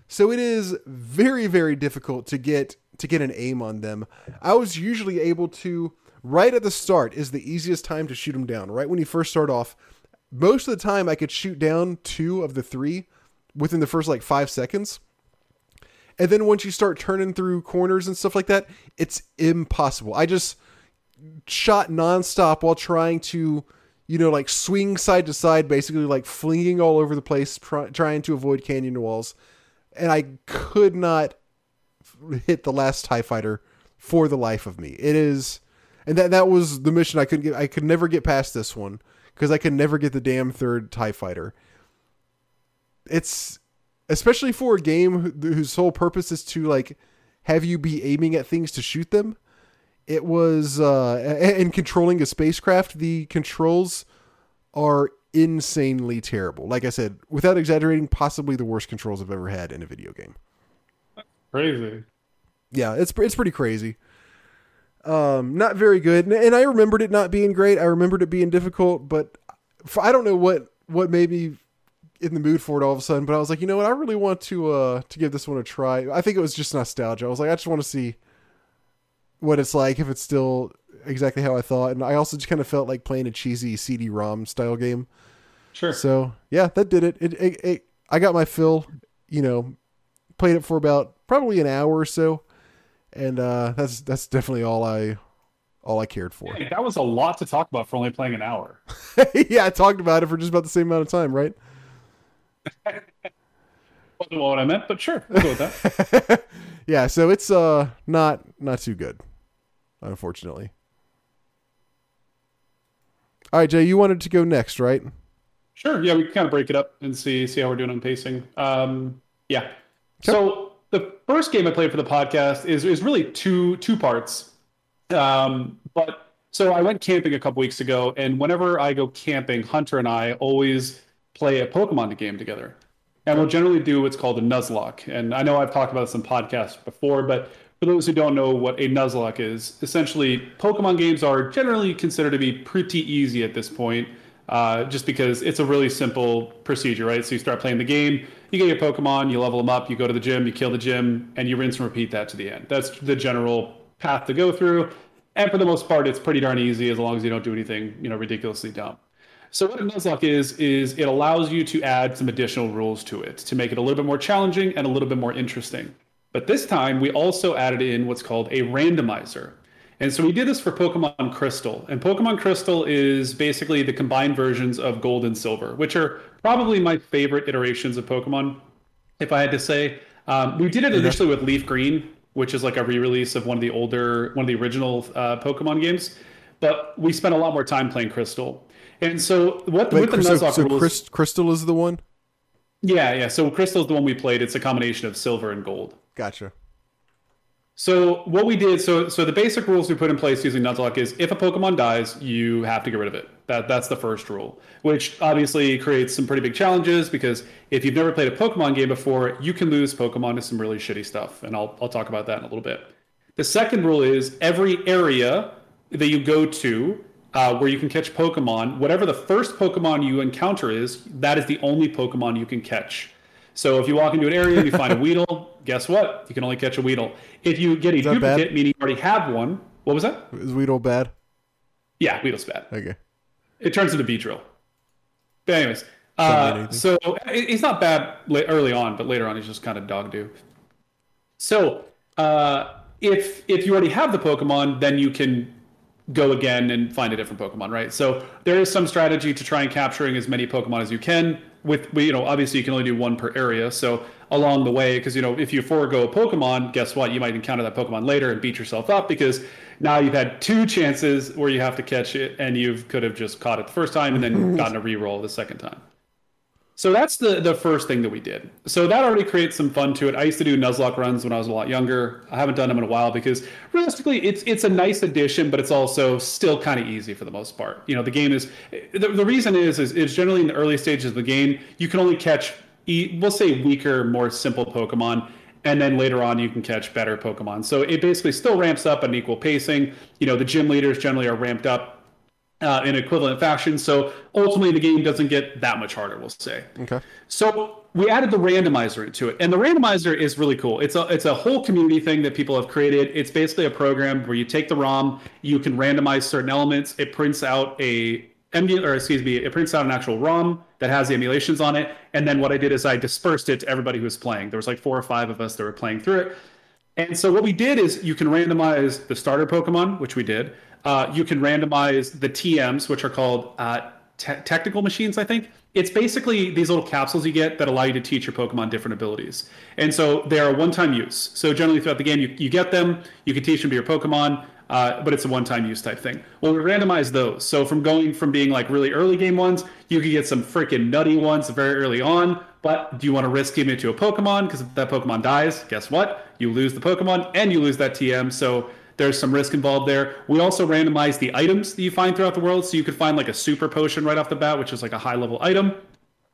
So it is very, very difficult to get an aim on them. I was usually able to, right at the start is the easiest time to shoot them down. Right when you first start off, most of the time I could shoot down 2 of the 3 within the first like 5 seconds. And then once you start turning through corners and stuff like that, it's impossible. I just shot nonstop while trying to, swing side to side, basically like flinging all over the place, trying to avoid canyon walls. And I could not hit the last TIE fighter for the life of me. It is. And that was the mission I couldn't get. I could never get past this one because I could never get the damn third TIE fighter. It's, especially for a game whose sole purpose is to like have you be aiming at things to shoot them. It was, and controlling a spacecraft, the controls are insanely terrible. Like I said, without exaggerating, possibly the worst controls I've ever had in a video game. Crazy. Yeah, it's pretty crazy. Not very good. And I remembered it not being great. I remembered it being difficult, but I don't know what made me in the mood for it all of a sudden, but I was like, you know what? I really want to give this one a try. I think it was just nostalgia. I was like, I just want to see what it's like, if it's still exactly how I thought. And I also just kind of felt like playing a cheesy CD-ROM style game. Sure. So yeah, that did it. I got my fill, played it for about probably an hour or so. And that's definitely all I cared for. Yeah, that was a lot to talk about for only playing an hour. Yeah, I talked about it for just about the same amount of time, right? Wasn't what I meant, but sure, we'll go with that. Yeah, so it's not too good, unfortunately. All right, Jay, you wanted to go next, right? Sure. Yeah, we can kind of break it up and see how we're doing on pacing. Yeah. Sure. So the first game I played for the podcast is really two parts. But so I went camping a couple weeks ago, and whenever I go camping, Hunter and I always play a Pokemon game together. And we'll generally do what's called a Nuzlocke. And I know I've talked about this in podcasts before, but for those who don't know what a Nuzlocke is, essentially Pokemon games are generally considered to be pretty easy at this point, just because it's a really simple procedure, right? So you start playing the game, you get your Pokemon, you level them up, you go to the gym, you kill the gym, and you rinse and repeat that to the end. That's the general path to go through. And for the most part, it's pretty darn easy as long as you don't do anything, ridiculously dumb. So what a Nuzlocke is it allows you to add some additional rules to it to make it a little bit more challenging and a little bit more interesting. But this time, we also added in what's called a randomizer. And so we did this for Pokemon Crystal. And Pokemon Crystal is basically the combined versions of Gold and Silver, which are probably my favorite iterations of Pokemon, if I had to say. We did it initially with Leaf Green, which is like a re-release of one of the original Pokemon games. But we spent a lot more time playing Crystal. And so Crystal is the one? Yeah. So Crystal is the one we played. It's a combination of Silver and Gold. Gotcha. So what we did, so the basic rules we put in place using Nuzlocke is if a Pokemon dies, you have to get rid of it. That's the first rule, which obviously creates some pretty big challenges because if you've never played a Pokemon game before, you can lose Pokemon to some really shitty stuff. And I'll talk about that in a little bit. The second rule is every area that you go to where you can catch Pokemon, whatever the first Pokemon you encounter is, that is the only Pokemon you can catch. So if you walk into an area and you find a Weedle, guess what? You can only catch a Weedle. If you get a duplicate, bad? Meaning you already have one, what was that? Is Weedle bad? Yeah, Weedle's bad. Okay. It turns into Beedrill. But anyways, so he's not bad early on, but later on he's just kind of dog do. So if you already have the Pokemon, then you can go again and find a different Pokemon, right? So there is some strategy to try and capturing as many Pokemon as you can. With obviously you can only do one per area. So along the way, because if you forego a Pokemon, guess what? You might encounter that Pokemon later and beat yourself up because now you've had two chances where you have to catch it, and you could have just caught it the first time and then gotten a reroll the second time. So that's the first thing that we did. So that already creates some fun to it. I used to do Nuzlocke runs when I was a lot younger. I haven't done them in a while because realistically, it's a nice addition, but it's also still kind of easy for the most part. The game is the reason is it's generally in the early stages of the game you can only catch we'll say weaker, more simple Pokemon, and then later on you can catch better Pokemon. So it basically still ramps up at an equal pacing. The gym leaders generally are ramped up in equivalent fashion. So ultimately the game doesn't get that much harder, we'll say. Okay. So we added the randomizer to it. And the randomizer is really cool. It's a whole community thing that people have created. It's basically a program where you take the ROM, you can randomize certain elements. It prints out an actual ROM that has the emulations on it. And then what I did is I dispersed it to everybody who was playing. There was like 4 or 5 of us that were playing through it. And so what we did is you can randomize the starter Pokemon, which we did. You can randomize the TMs, which are called tactical machines, I think. It's basically these little capsules you get that allow you to teach your Pokemon different abilities. And so they are one-time use. So generally throughout the game, you get them. You can teach them to your Pokemon, but it's a one-time use type thing. Well, we randomize those. So from being like really early game ones, you can get some freaking nutty ones very early on. But do you want to risk giving it to a Pokemon? Because if that Pokemon dies, guess what? You lose the Pokemon and you lose that TM. So there's some risk involved there. We also randomized the items that you find throughout the world. So you could find like a super potion right off the bat, which is like a high level item.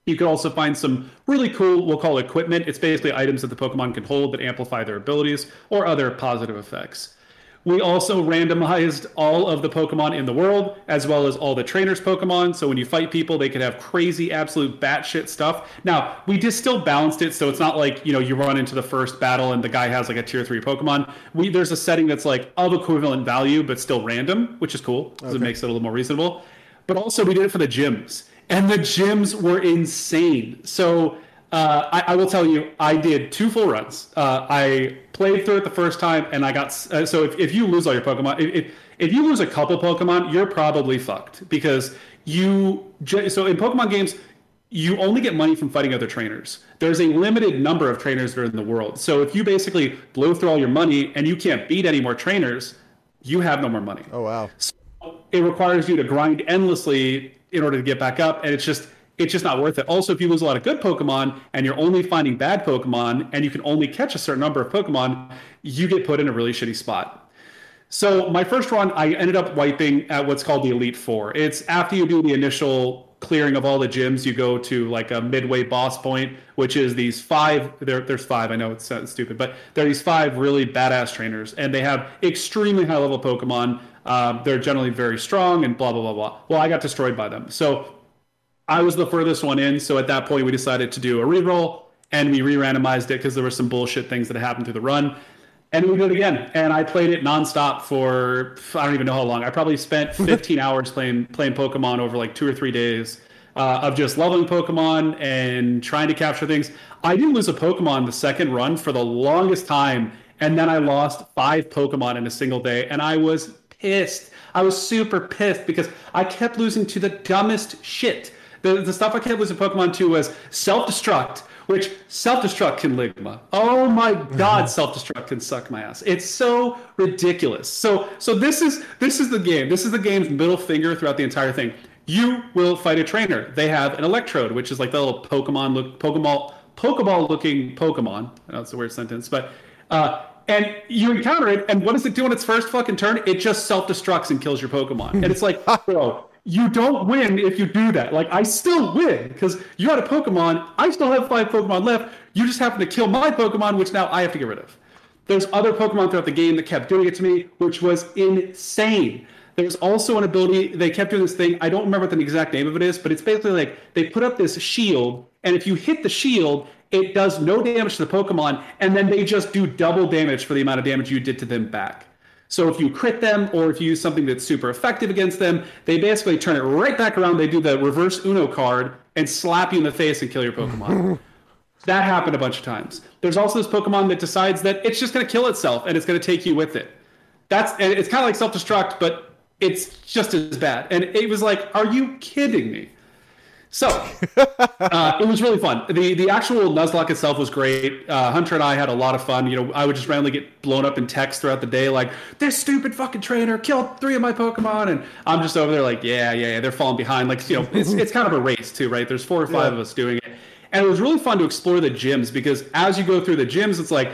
You could also find some really cool, we'll call it equipment. It's basically items that the Pokemon can hold that amplify their abilities or other positive effects. We also randomized all of the Pokemon in the world, as well as all the trainers' Pokemon. So when you fight people, they could have crazy, absolute batshit stuff. Now, we just still balanced it, so it's not like, you run into the first battle and the guy has like a tier 3 Pokemon. There's a setting that's like of equivalent value, but still random, which is cool, because it makes it a little more reasonable. But also, we did it for the gyms. And the gyms were insane. So I will tell you, I did 2 full runs. I played through it the first time, and I got... so if you lose all your Pokemon... If you lose a couple Pokemon, you're probably fucked. Because you... So in Pokemon games, you only get money from fighting other trainers. There's a limited number of trainers that are in the world. So if you basically blow through all your money, and you can't beat any more trainers, you have no more money. Oh, wow. So it requires you to grind endlessly in order to get back up, and it's just... It's just not worth it. Also, if you lose a lot of good Pokemon and you're only finding bad Pokemon and you can only catch a certain number of Pokemon, you get put in a really shitty spot. So my first run, I ended up wiping at what's called the Elite Four. It's after you do the initial clearing of all the gyms, you go to like a midway boss point, which is these 5. There's 5. I know it sounds stupid, but there are these 5 really badass trainers, and they have extremely high level Pokemon. They're generally very strong and blah, blah, blah, blah. Well, I got destroyed by them. So I was the furthest one in, so at that point we decided to do a reroll, and we re-randomized it because there were some bullshit things that happened through the run, and we did it again. And I played it nonstop for I don't even know how long. I probably spent 15 hours playing Pokemon over like 2 or 3 days of just leveling Pokemon and trying to capture things. I didn't lose a Pokemon the second run for the longest time, and then I lost 5 Pokemon in a single day, and I was pissed. I was super pissed because I kept losing to the dumbest shit. The stuff I kept losing Pokemon to was self-destruct, which self-destruct can Ligma. Oh my God, self-destruct can suck my ass. It's so ridiculous. So this is the game. This is the game's middle finger throughout the entire thing. You will fight a trainer. They have an Electrode, which is like the little Pokeball-looking Pokemon. I know it's a weird sentence, but and you encounter it. And what does it do on its first fucking turn? It just self-destructs and kills your Pokemon. And it's like, bro. You don't win if you do that. Like, I still win because you had a Pokemon. I still have 5 Pokemon left. You just happen to kill my Pokemon, which now I have to get rid of. There's other Pokemon throughout the game that kept doing it to me, which was insane. There's also an ability. They kept doing this thing. I don't remember what the exact name of it is, but it's basically like they put up this shield, and if you hit the shield, it does no damage to the Pokemon, and then they just do double damage for the amount of damage you did to them back. So if you crit them or if you use something that's super effective against them, they basically turn it right back around. They do the reverse Uno card and slap you in the face and kill your Pokemon. That happened a bunch of times. There's also this Pokemon that decides that it's just going to kill itself and it's going to take you with it. It's kind of like self-destruct, but it's just as bad. And it was like, are you kidding me? So it was really fun. The actual Nuzlocke itself was great. Hunter and I had a lot of fun. You know, I would just randomly get blown up in text throughout the day, like this stupid fucking trainer killed 3 of my Pokemon, and I'm just over there like, yeah, they're falling behind. Like, you know, it's kind of a race too, right? There's 4 or 5 of us doing it, and it was really fun to explore the gyms because as you go through the gyms, it's like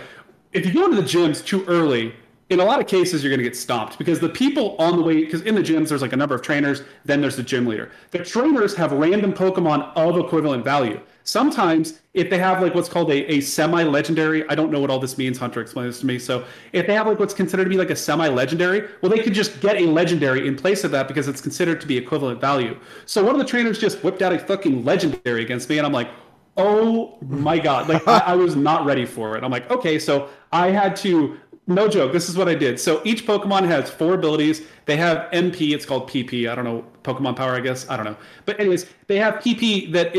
if you go into the gyms too early. In a lot of cases, you're going to get stomped because the people on the way, because in the gyms, there's like a number of trainers, then there's the gym leader. The trainers have random Pokemon of equivalent value. Sometimes if they have like what's called a semi-legendary, I don't know what all this means, Hunter explained this to me. So if they have like what's considered to be like a semi-legendary, well, they could just get a legendary in place of that because it's considered to be equivalent value. So one of the trainers just whipped out a fucking legendary against me and I'm like, oh my God, like I was not ready for it. I'm like, okay, so I had to... No joke, this is what I did. So each Pokemon has 4 abilities. They have MP, it's called PP. I don't know, Pokemon Power, I guess. I don't know. But anyways, they have PP that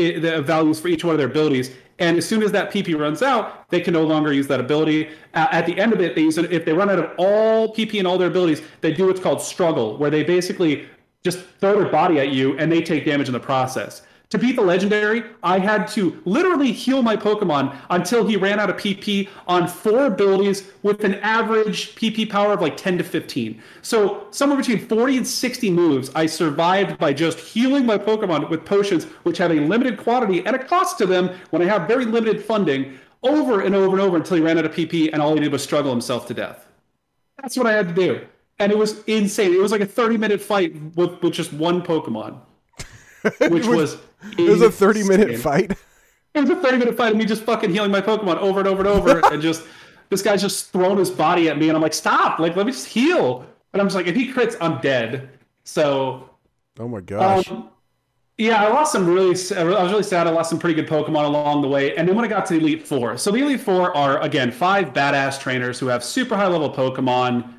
values for each one of their abilities. And as soon as that PP runs out, they can no longer use that ability. At the end of it, if they run out of all PP and all their abilities, they do what's called Struggle, where they basically just throw their body at you and they take damage in the process. To beat the legendary, I had to literally heal my Pokemon until he ran out of PP on 4 abilities with an average PP power of like 10 to 15. So somewhere between 40 and 60 moves, I survived by just healing my Pokemon with potions, which have a limited quantity and a cost to them when I have very limited funding, over and over and over until he ran out of PP and all he did was struggle himself to death. That's what I had to do. And it was insane. It was like a 30-minute fight with just one Pokemon. Which was insane. It was a 30-minute fight. It was a 30-minute fight of me just fucking healing my Pokemon over and over and over, and just this guy's just throwing his body at me, and I'm like, stop! Like, let me just heal. And I'm just like, if he crits, I'm dead. So, oh my gosh. Yeah, I was really sad. I lost some pretty good Pokemon along the way, and then when I got to the Elite Four, so the Elite Four are again 5 badass trainers who have super high level Pokemon.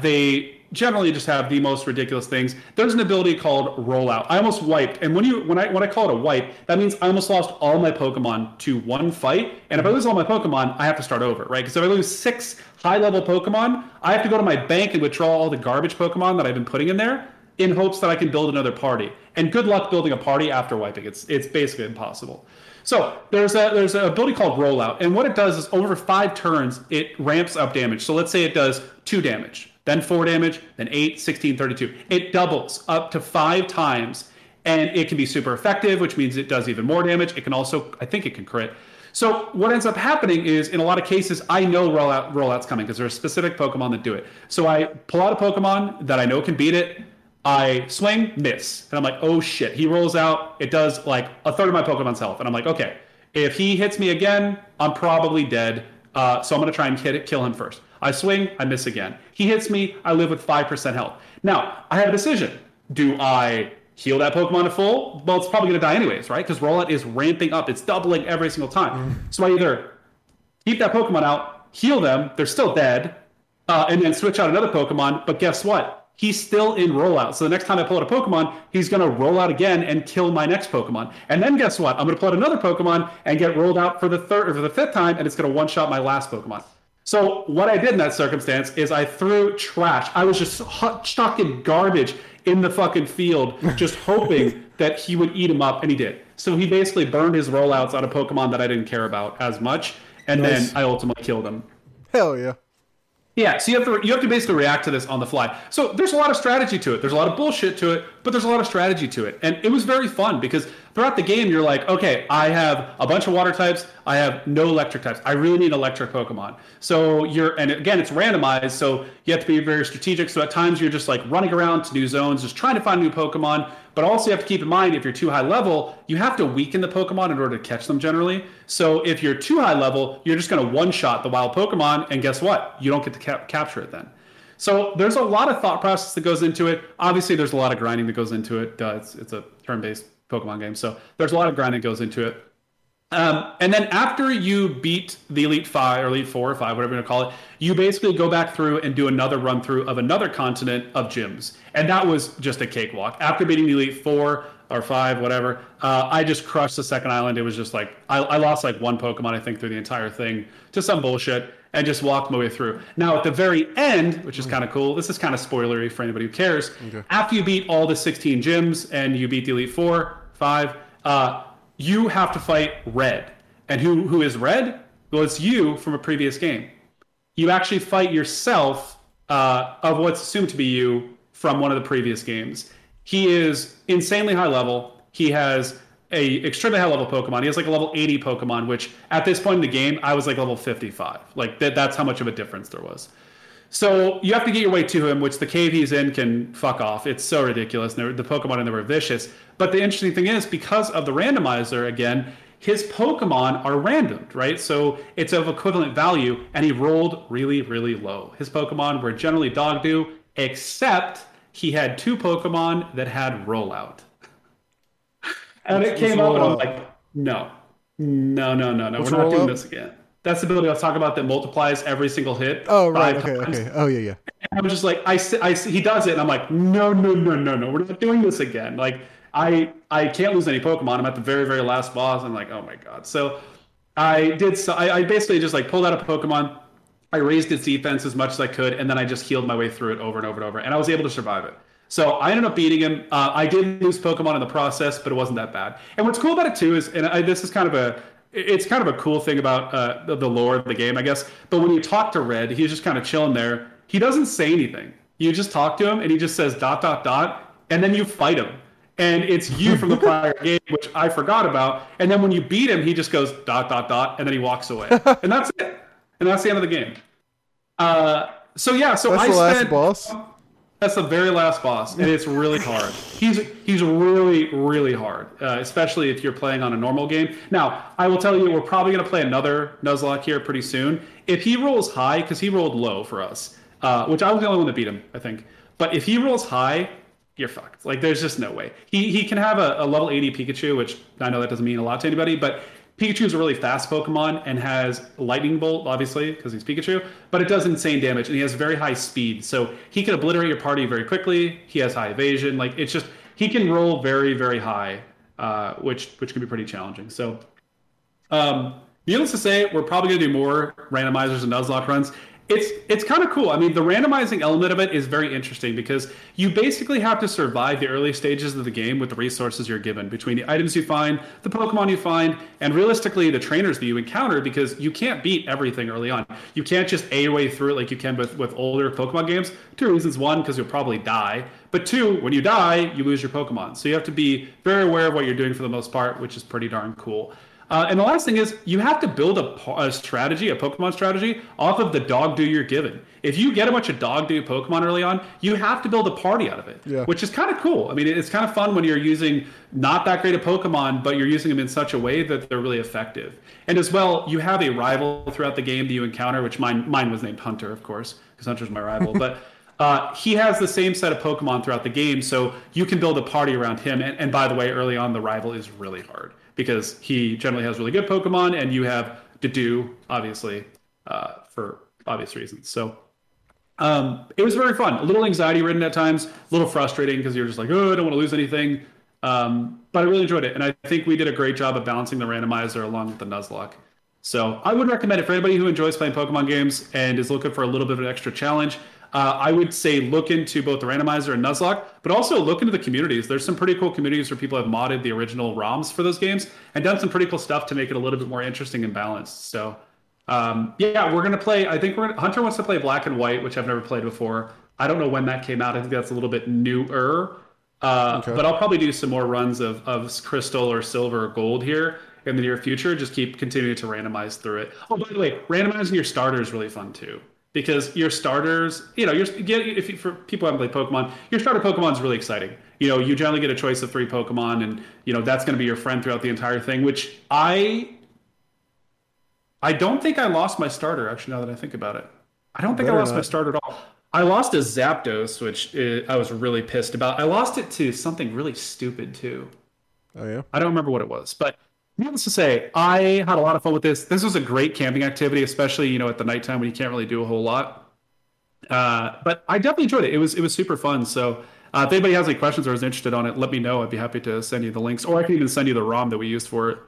They generally just have the most ridiculous things. There's an ability called Rollout. I almost wiped, and when I call it a wipe, that means I almost lost all my Pokemon to one fight. And if I lose all my Pokemon, I have to start over, right? Because if I lose 6 high-level Pokemon, I have to go to my bank and withdraw all the garbage Pokemon that I've been putting in there in hopes that I can build another party. And good luck building a party after wiping. It's basically impossible. So there's an ability called Rollout, and what it does is over 5 turns, it ramps up damage. So let's say it does 2 damage, then 4 damage, then 8, 16, 32. It doubles up to 5 times, and it can be super effective, which means it does even more damage. It can also, I think it can crit. So what ends up happening is, in a lot of cases, I know rollout's coming because there are specific Pokemon that do it. So I pull out a Pokemon that I know can beat it. I swing, miss, and I'm like, oh shit, he rolls out, it does like a third of my Pokemon's health, and I'm like, okay, if he hits me again, I'm probably dead, so I'm going to try and kill him first. I swing, I miss again. He hits me, I live with 5% health. Now, I have a decision. Do I heal that Pokemon to full? Well, it's probably going to die anyways, right? Because rollout is ramping up, it's doubling every single time. So I either keep that Pokemon out, heal them, they're still dead, and then switch out another Pokemon, but guess what? He's still in rollout. So the next time I pull out a Pokemon, he's going to roll out again and kill my next Pokemon. And then guess what? I'm going to pull out another Pokemon and get rolled out for the third or for the 5th time, and it's going to one-shot my last Pokemon. So what I did in that circumstance is I threw trash. I was just chucking garbage in the fucking field, just hoping that he would eat him up, and he did. So he basically burned his rollouts on a Pokemon that I didn't care about as much, and then I ultimately killed him. Hell yeah. Yeah, so you have to basically react to this on the fly. So there's a lot of strategy to it. There's a lot of bullshit to it, but there's a lot of strategy to it. And it was very fun because throughout the game, you're like, okay, I have a bunch of water types. I have no electric types. I really need electric Pokemon. So and again, it's randomized, so you have to be very strategic. So at times you're just like running around to new zones, just trying to find new Pokemon. But also you have to keep in mind, if you're too high level, you have to weaken the Pokemon in order to catch them generally. So if you're too high level, you're just going to one-shot the wild Pokemon, and guess what? You don't get to capture it then. So there's a lot of thought process that goes into it. Obviously, there's a lot of grinding that goes into it. It's a turn-based Pokemon game, so there's a lot of grinding that goes into it. And then after you beat the Elite 5 or Elite 4 or 5, whatever you want to call it, you basically go back through and do another run through of another continent of gyms. And that was just a cakewalk. After beating the Elite 4 or 5, whatever, I just crushed the second island. It was just like, I lost like one Pokemon, I think, through the entire thing to some bullshit and just walked my way through. Now, at the very end, which is kind of cool, this is kind of spoilery for anybody who cares. Okay. After you beat all the 16 gyms and you beat the Elite 4, 5, you have to fight Red. And who is Red? Well, it's you from a previous game. You actually fight yourself of what's assumed to be you from one of the previous games. He is insanely high level. He has a extremely high level Pokemon. He has like a level 80 Pokemon, which at this point in the game, I was like level 55. Like that's how much of a difference there was. So you have to get your way to him, which the cave he's in can fuck off. It's so ridiculous. And the Pokemon in there were vicious. But the interesting thing is, because of the randomizer, again, his Pokemon are randomed, right? So it's of equivalent value, and he rolled really, really low. His Pokemon were generally dog do, except he had 2 Pokemon that had rollout. And it came up, and I'm like, no. We're not doing this again. That's the ability I was talking about that multiplies every single hit. Oh, right. Okay. Oh, yeah. And I'm just like, he does it, and I'm like, no. We're not doing this again. Like, I can't lose any Pokemon. I'm at the very, very last boss. I'm like, oh, my God. So I basically just, like, pulled out a Pokemon. I raised its defense as much as I could, and then I just healed my way through it over and over and over, and I was able to survive it. So I ended up beating him. I did lose Pokemon in the process, but it wasn't that bad. And what's cool about it, too, is, this is kind of a... It's kind of a cool thing about the lore of the game, I guess. But when you talk to Red, he's just kind of chilling there. He doesn't say anything. You just talk to him, and he just says ... and then you fight him. And it's you from the prior game, which I forgot about. And then when you beat him, he just goes ... and then he walks away. And that's it. And that's the end of the game. That's the last boss? That's the very last boss, and it's really hard. He's really, really hard, especially if you're playing on a normal game. Now, I will tell you, we're probably going to play another Nuzlocke here pretty soon. If he rolls high, because he rolled low for us, which I was the only one that beat him, I think. But if he rolls high, you're fucked. Like, there's just no way. He can have a level 80 Pikachu, which I know that doesn't mean a lot to anybody, but Pikachu is a really fast Pokemon and has Lightning Bolt, obviously, because he's Pikachu, but it does insane damage, and he has very high speed, so he can obliterate your party very quickly. He has high evasion. Like, it's just, he can roll very, very high, which can be pretty challenging. So, needless to say, we're probably going to do more randomizers and Nuzlocke runs. It's kind of cool. I mean, the randomizing element of it is very interesting because you basically have to survive the early stages of the game with the resources you're given, between the items you find, the Pokemon you find, and realistically the trainers that you encounter, because you can't beat everything early on. You can't just A your way through it like you can with older Pokemon games. Two reasons. One, because you'll probably die. But two, when you die, you lose your Pokemon. So you have to be very aware of what you're doing for the most part, which is pretty darn cool. And the last thing is, you have to build a strategy, a Pokemon strategy, off of the dog-do you're given. If you get a bunch of dog-do Pokemon early on, you have to build a party out of it, yeah. Which is kind of cool. I mean, it's kind of fun when you're using not that great a Pokemon, but you're using them in such a way that they're really effective. And as well, you have a rival throughout the game that you encounter, which mine was named Hunter, of course, because Hunter's my rival. But he has the same set of Pokemon throughout the game, so you can build a party around him. And by the way, early on, the rival is really hard, because he generally has really good Pokemon, and you have to do, obviously, for obvious reasons. So it was very fun. A little anxiety-ridden at times, a little frustrating, because you're just like, oh, I don't want to lose anything. But I really enjoyed it, and I think we did a great job of balancing the randomizer along with the Nuzlocke. So I would recommend it for anybody who enjoys playing Pokemon games and is looking for a little bit of an extra challenge. I would say look into both the randomizer and Nuzlocke, but also look into the communities. There's some pretty cool communities where people have modded the original ROMs for those games and done some pretty cool stuff to make it a little bit more interesting and balanced. So, yeah, we're going to play. I think Hunter wants to play Black and White, which I've never played before. I don't know when that came out. I think that's a little bit newer. Okay. But I'll probably do some more runs of Crystal or Silver or Gold here in the near future. Just keep continuing to randomize through it. Oh, by the way, randomizing your starter is really fun, too. Because your starters, you know, for people who haven't played Pokemon, your starter Pokemon is really exciting. You know, you generally get a choice of 3 Pokemon, and, you know, that's going to be your friend throughout the entire thing, which I don't think I lost my starter, actually, now that I think about it. I don't think I lost my starter at all. I lost a Zapdos, which I was really pissed about. I lost it to something really stupid, too. Oh, yeah? I don't remember what it was, but... Needless to say, I had a lot of fun with this. This was a great camping activity, especially, you know, at the nighttime when you can't really do a whole lot. But I definitely enjoyed it. It was super fun. So if anybody has any questions or is interested on it, let me know. I'd be happy to send you the links, or I can even send you the ROM that we used for it.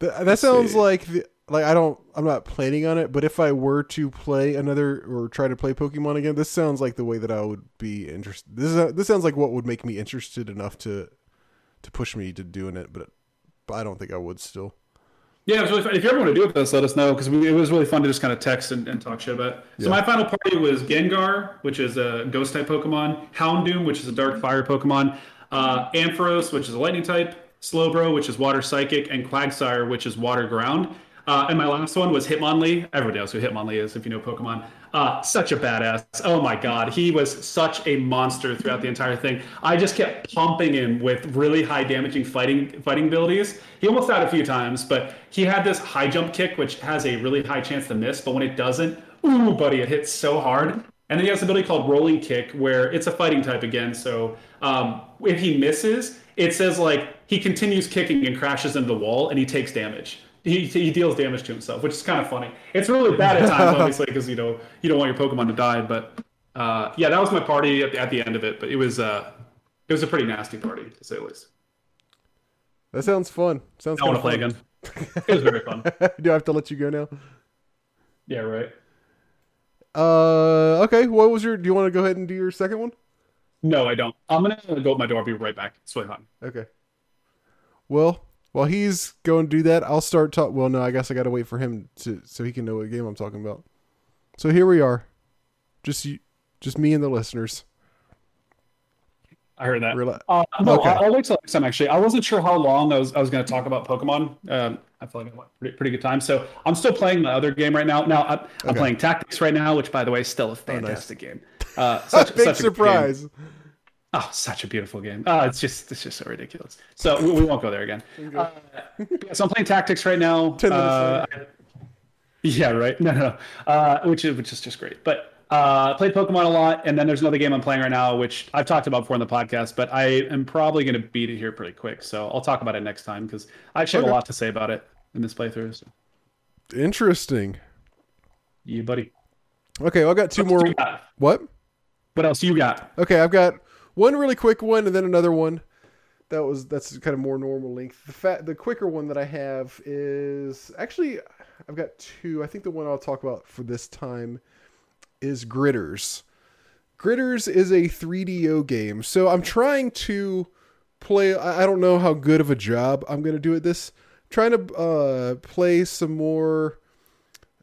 That sounds like I'm not planning on it, but if I were to play another or try to play Pokemon again, this sounds like the way that I would be interested. This sounds like what would make me interested enough to push me to doing it, but. I don't think I would still. Yeah, it was really fun. If you ever want to do it with us, let us know, because it was really fun to just kind of text and talk shit about it. Yeah. So my final party was Gengar, which is a ghost type Pokemon, Houndoom, which is a dark fire Pokemon, Ampharos, which is a lightning type, Slowbro, which is water psychic, and Quagsire, which is water ground. And my last one was Hitmonlee. Everybody knows who Hitmonlee is if you know Pokemon. Such a badass. Oh my God. He was such a monster throughout the entire thing. I just kept pumping him with really high damaging fighting abilities. He almost died a few times, but he had this high jump kick, which has a really high chance to miss. But when it doesn't, ooh, buddy, it hits so hard. And then he has an ability called Rolling Kick, where it's a fighting type again. So if he misses, it says like he continues kicking and crashes into the wall and he takes damage. He deals damage to himself, which is kind of funny. It's really bad at times, obviously, because, you know, you don't want your Pokemon to die. But, yeah, that was my party at the end of it. But it was a pretty nasty party, to say the least. That sounds fun. I want to play again. It was very fun. Do I have to let you go now? Yeah, right. Okay, what was do you want to go ahead and do your second one? No, I don't. I'm going to go with my door. I'll be right back. It's really fun. Okay. Well... While he's going to do that, I'll start talking. Well, no, I guess I got to wait for him so he can know what game I'm talking about. So here we are. Just me and the listeners. I heard that. Okay. I'll wait till next time, actually. I wasn't sure how long I was going to talk about Pokemon. I feel like I went pretty good time. So I'm still playing my other game right now. Now, I'm playing Tactics right now, which, by the way, is still a fantastic game. Big surprise. Oh, such a beautiful game. It's just so ridiculous. So we won't go there again. So I'm playing Tactics right now. 10 minutes later. Yeah, right. No. Which is just great. But I played Pokemon a lot, and then there's another game I'm playing right now, which I've talked about before in the podcast, but I am probably going to beat it here pretty quick, so I'll talk about it next time, because I actually have a lot to say about it in this playthrough. So. Interesting. Yeah, buddy. Okay, well, I've got two more. What? What else you got? Okay, I've got one really quick one, and then another one that's kind of more normal length. The quicker one that I have is... Actually, I've got two. I think the one I'll talk about for this time... is Gridders. Gridders is a 3DO game. So I'm trying to play, I don't know how good of a job I'm going to do at this. I'm trying to play some more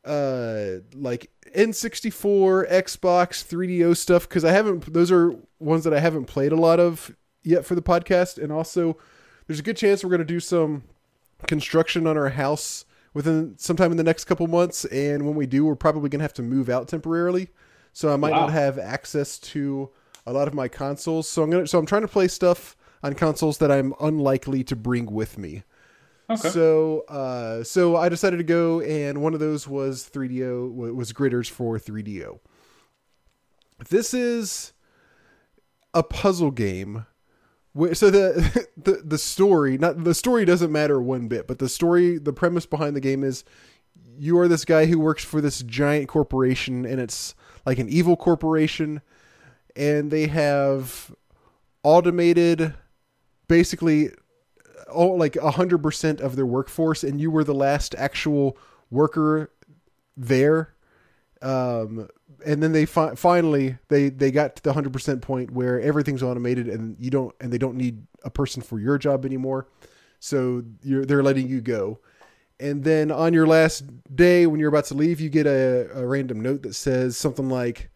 like N64, Xbox, 3DO stuff, because those are ones that I haven't played a lot of yet for the podcast. And also there's a good chance we're going to do some construction on our house sometime in the next couple months, and when we do, we're probably gonna have to move out temporarily, so I might not have access to a lot of my consoles. So I'm trying to play stuff on consoles that I'm unlikely to bring with me. Okay. So I decided to go, and one of those was 3DO. Was Gridders for 3DO. This is a puzzle game. So the story, not the story doesn't matter one bit, but the premise behind the game is you are this guy who works for this giant corporation, and it's like an evil corporation, and they have automated basically like 100% of their workforce, and you were the last actual worker there. And then they finally got to the 100% point where everything's automated, and they don't need a person for your job anymore. So they're letting you go. And then on your last day, when you're about to leave, you get a random note that says something like,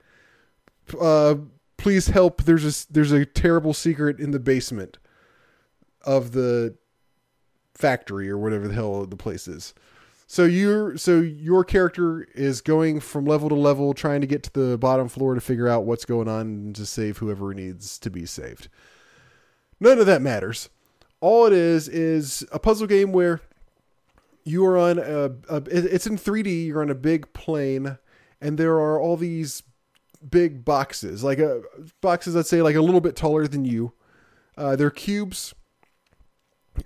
please help. There's a terrible secret in the basement of the factory or whatever the hell the place is. So your character is going from level to level, trying to get to the bottom floor to figure out what's going on and to save whoever needs to be saved. None of that matters. All it is a puzzle game where you are on it's in 3D. You're on a big plane, and there are all these big boxes, boxes I'd say like a little bit taller than you. They're cubes.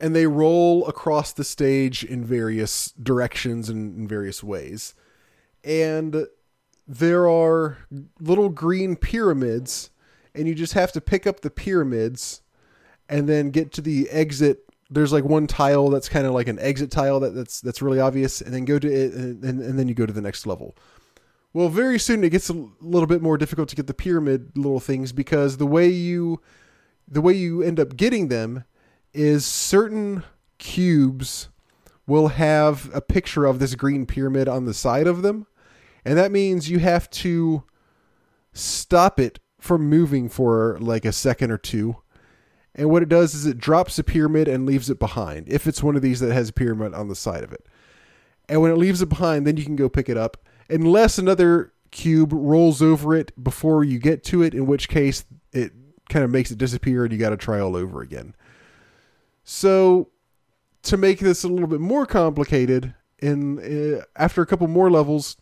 And they roll across the stage in various directions and in various ways. And there are little green pyramids, and you just have to pick up the pyramids and then get to the exit. There's like one tile that's kind of like an exit tile that's really obvious, and then go to it, and then you go to the next level. Well, very soon it gets a little bit more difficult to get the pyramid little things, because the way you end up getting them is certain cubes will have a picture of this green pyramid on the side of them. And that means you have to stop it from moving for like a second or two. And what it does is it drops a pyramid and leaves it behind, if it's one of these that has a pyramid on the side of it. And when it leaves it behind, then you can go pick it up, unless another cube rolls over it before you get to it, in which case it kind of makes it disappear and you got to try all over again. So to make this a little bit more complicated, after a couple more levels,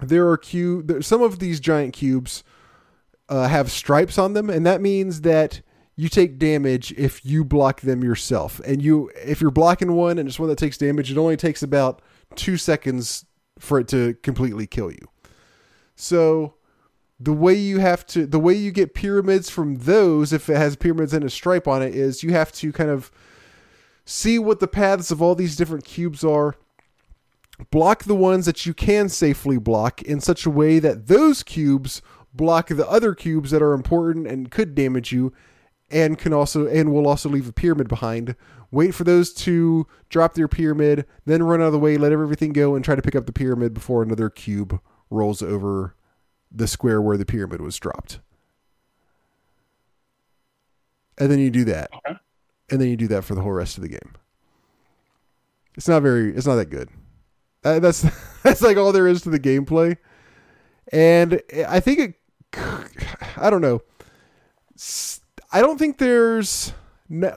some of these giant cubes have stripes on them, and that means that you take damage if you block them yourself. And if you're blocking one and it's one that takes damage, it only takes about 2 seconds for it to completely kill you. So the way you get pyramids from those, if it has pyramids and a stripe on it, is you have to kind of see what the paths of all these different cubes are, block the ones that you can safely block in such a way that those cubes block the other cubes that are important and could damage you, and will also leave a pyramid behind. Wait for those to drop their pyramid, then run out of the way, let everything go, and try to pick up the pyramid before another cube rolls over the square where the pyramid was dropped. And then you do that. Okay. And then you do that for the whole rest of the game. It's not that good. That's like all there is to the gameplay. And I think I don't know. I don't think there's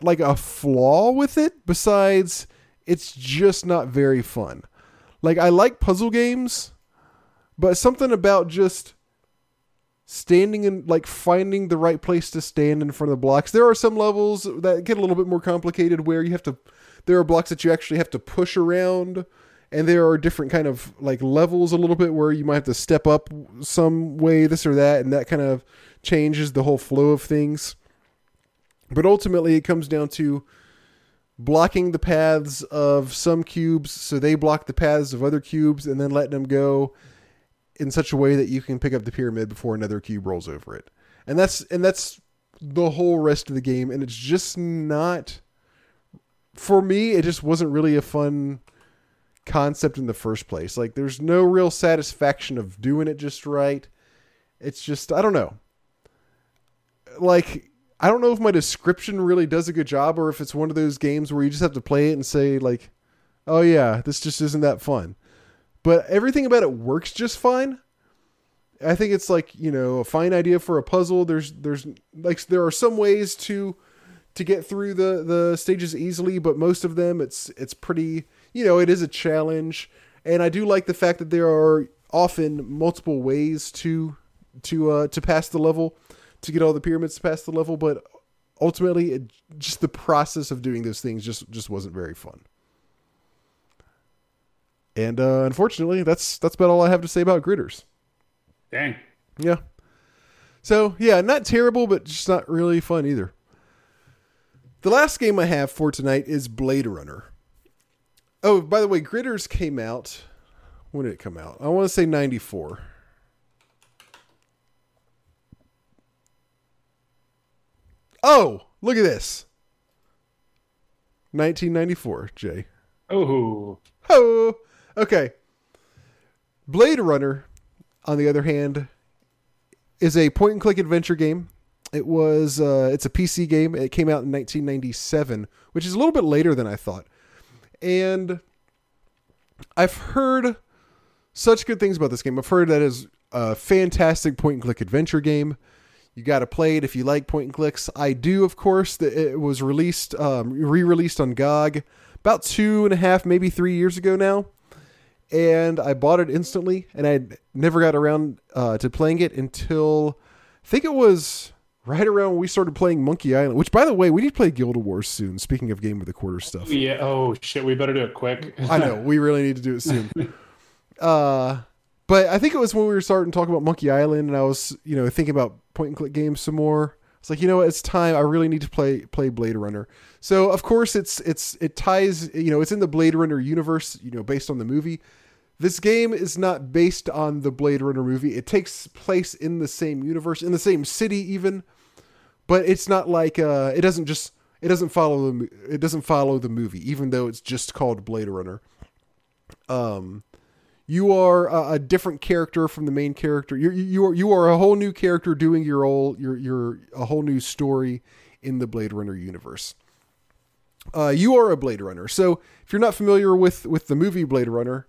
like a flaw with it, besides it's just not very fun. Like, I like puzzle games, but something about just standing and like finding the right place to stand in front of the blocks. There are some levels that get a little bit more complicated where you have to, there are blocks that you actually have to push around, and there are different kind of like levels a little bit where you might have to step up some way, this or that, and that kind of changes the whole flow of things. But ultimately it comes down to blocking the paths of some cubes so they block the paths of other cubes, and then letting them go in such a way that you can pick up the pyramid before another cube rolls over it. And that's the whole rest of the game. And it's just not, for me, it just wasn't really a fun concept in the first place. Like, there's no real satisfaction of doing it just right. It's just, I don't know. Like, I don't know if my description really does a good job, or if it's one of those games where you just have to play it and say like, oh yeah, this just isn't that fun. But everything about it works just fine. I think it's like, you know, a fine idea for a puzzle. There's like, there are some ways to get through the stages easily, but most of them it's pretty, you know, it is a challenge. And I do like the fact that there are often multiple ways to pass the level, to get all the pyramids to pass the level. But ultimately it, just the process of doing those things just wasn't very fun. And unfortunately, that's about all I have to say about Gridders. Dang. Yeah. So, yeah, not terrible, but just not really fun either. The last game I have for tonight is Blade Runner. Oh, by the way, Gridders came out. When did it come out? I want to say 94. Oh, look at this. 1994, Jay. Oh. Oh. Okay. Blade Runner, on the other hand, is a point-and-click adventure game. It was, it's a PC game. It came out in 1997, which is a little bit later than I thought. And I've heard such good things about this game. I've heard that it's a fantastic point-and-click adventure game. You got to play it if you like point-and-clicks. I do, of course. It was released, re-released on GOG about 2.5, maybe 3 years ago now. And I bought it instantly, and I never got around to playing it until, I think it was right around when we started playing Monkey Island, which, by the way, we need to play Guild Wars soon, speaking of Game of the Quarter stuff. Yeah, oh, shit, we better do it quick. I know, we really need to do it soon. But I think it was when we were starting to talk about Monkey Island, and I was, you know, thinking about point-and-click games some more. It's like, you know what, it's time. I really need to play Blade Runner. So, of course, it ties, you know, it's in the Blade Runner universe, you know, based on the movie. This game is not based on the Blade Runner movie. It takes place in the same universe, in the same city even, but it's not like it doesn't follow the movie, even though it's just called Blade Runner. You are a different character from the main character. You are a whole new character doing a whole new story in the Blade Runner universe. You are a Blade Runner. So if you're not familiar with the movie Blade Runner,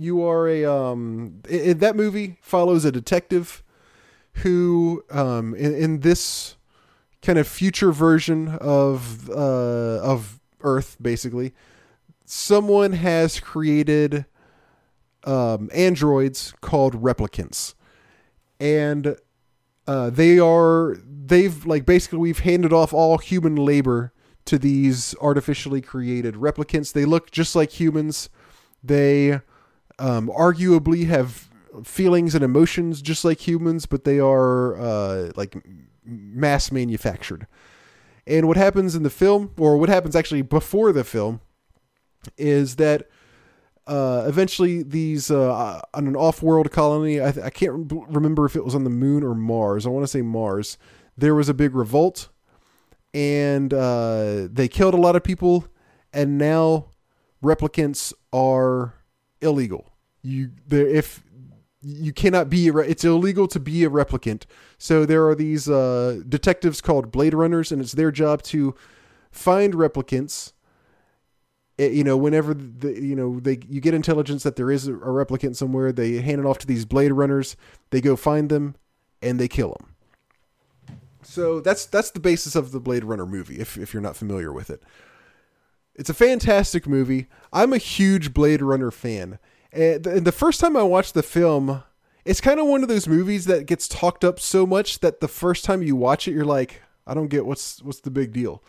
you are that movie follows a detective who in this kind of future version of Earth, basically, someone has created androids called replicants, and we've handed off all human labor to these artificially created replicants. They look just like humans. They arguably have feelings and emotions just like humans, but they are like mass manufactured. And what happens in the film, or what happens actually before the film, is that eventually these, on an off-world colony, I can't remember if it was on the moon or Mars. I want to say Mars. There was a big revolt, and they killed a lot of people, and now replicants are illegal. It's illegal to be a replicant. So there are these detectives called Blade Runners, and it's their job to find replicants. You know, whenever you get intelligence that there is a replicant somewhere, they hand it off to these Blade Runners. They go find them, and they kill them. So that's the basis of the Blade Runner movie. If you're not familiar with it, it's a fantastic movie. I'm a huge Blade Runner fan, and the first time I watched the film, It's kind of one of those movies that gets talked up so much that the first time you watch it, you're like, I don't get what's the big deal.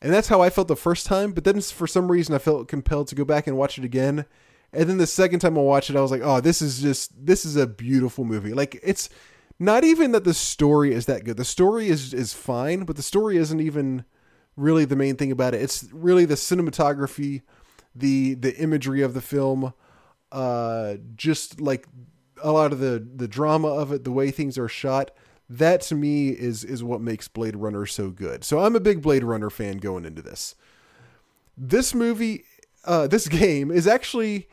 And that's how I felt the first time. But then for some reason, I felt compelled to go back and watch it again. And then the second time I watched it, I was like, oh, this is a beautiful movie. Like, it's not even that the story is that good. The story is fine, but the story isn't even really the main thing about it. It's really the cinematography, the imagery of the film, just like a lot of the drama of it, the way things are shot. That to me is what makes Blade Runner so good. So I'm a big Blade Runner fan going into this. This movie, this game is actually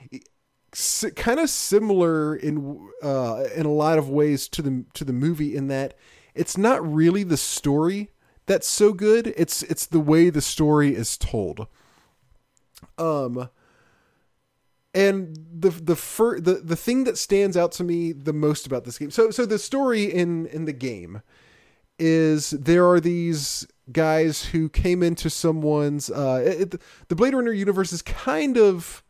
kind of similar in a lot of ways to the movie, in that it's not really the story that's so good. It's the way the story is told. And the thing that stands out to me the most about this game. So the story in the game is there are these guys who came into someone's the Blade Runner universe is kind of,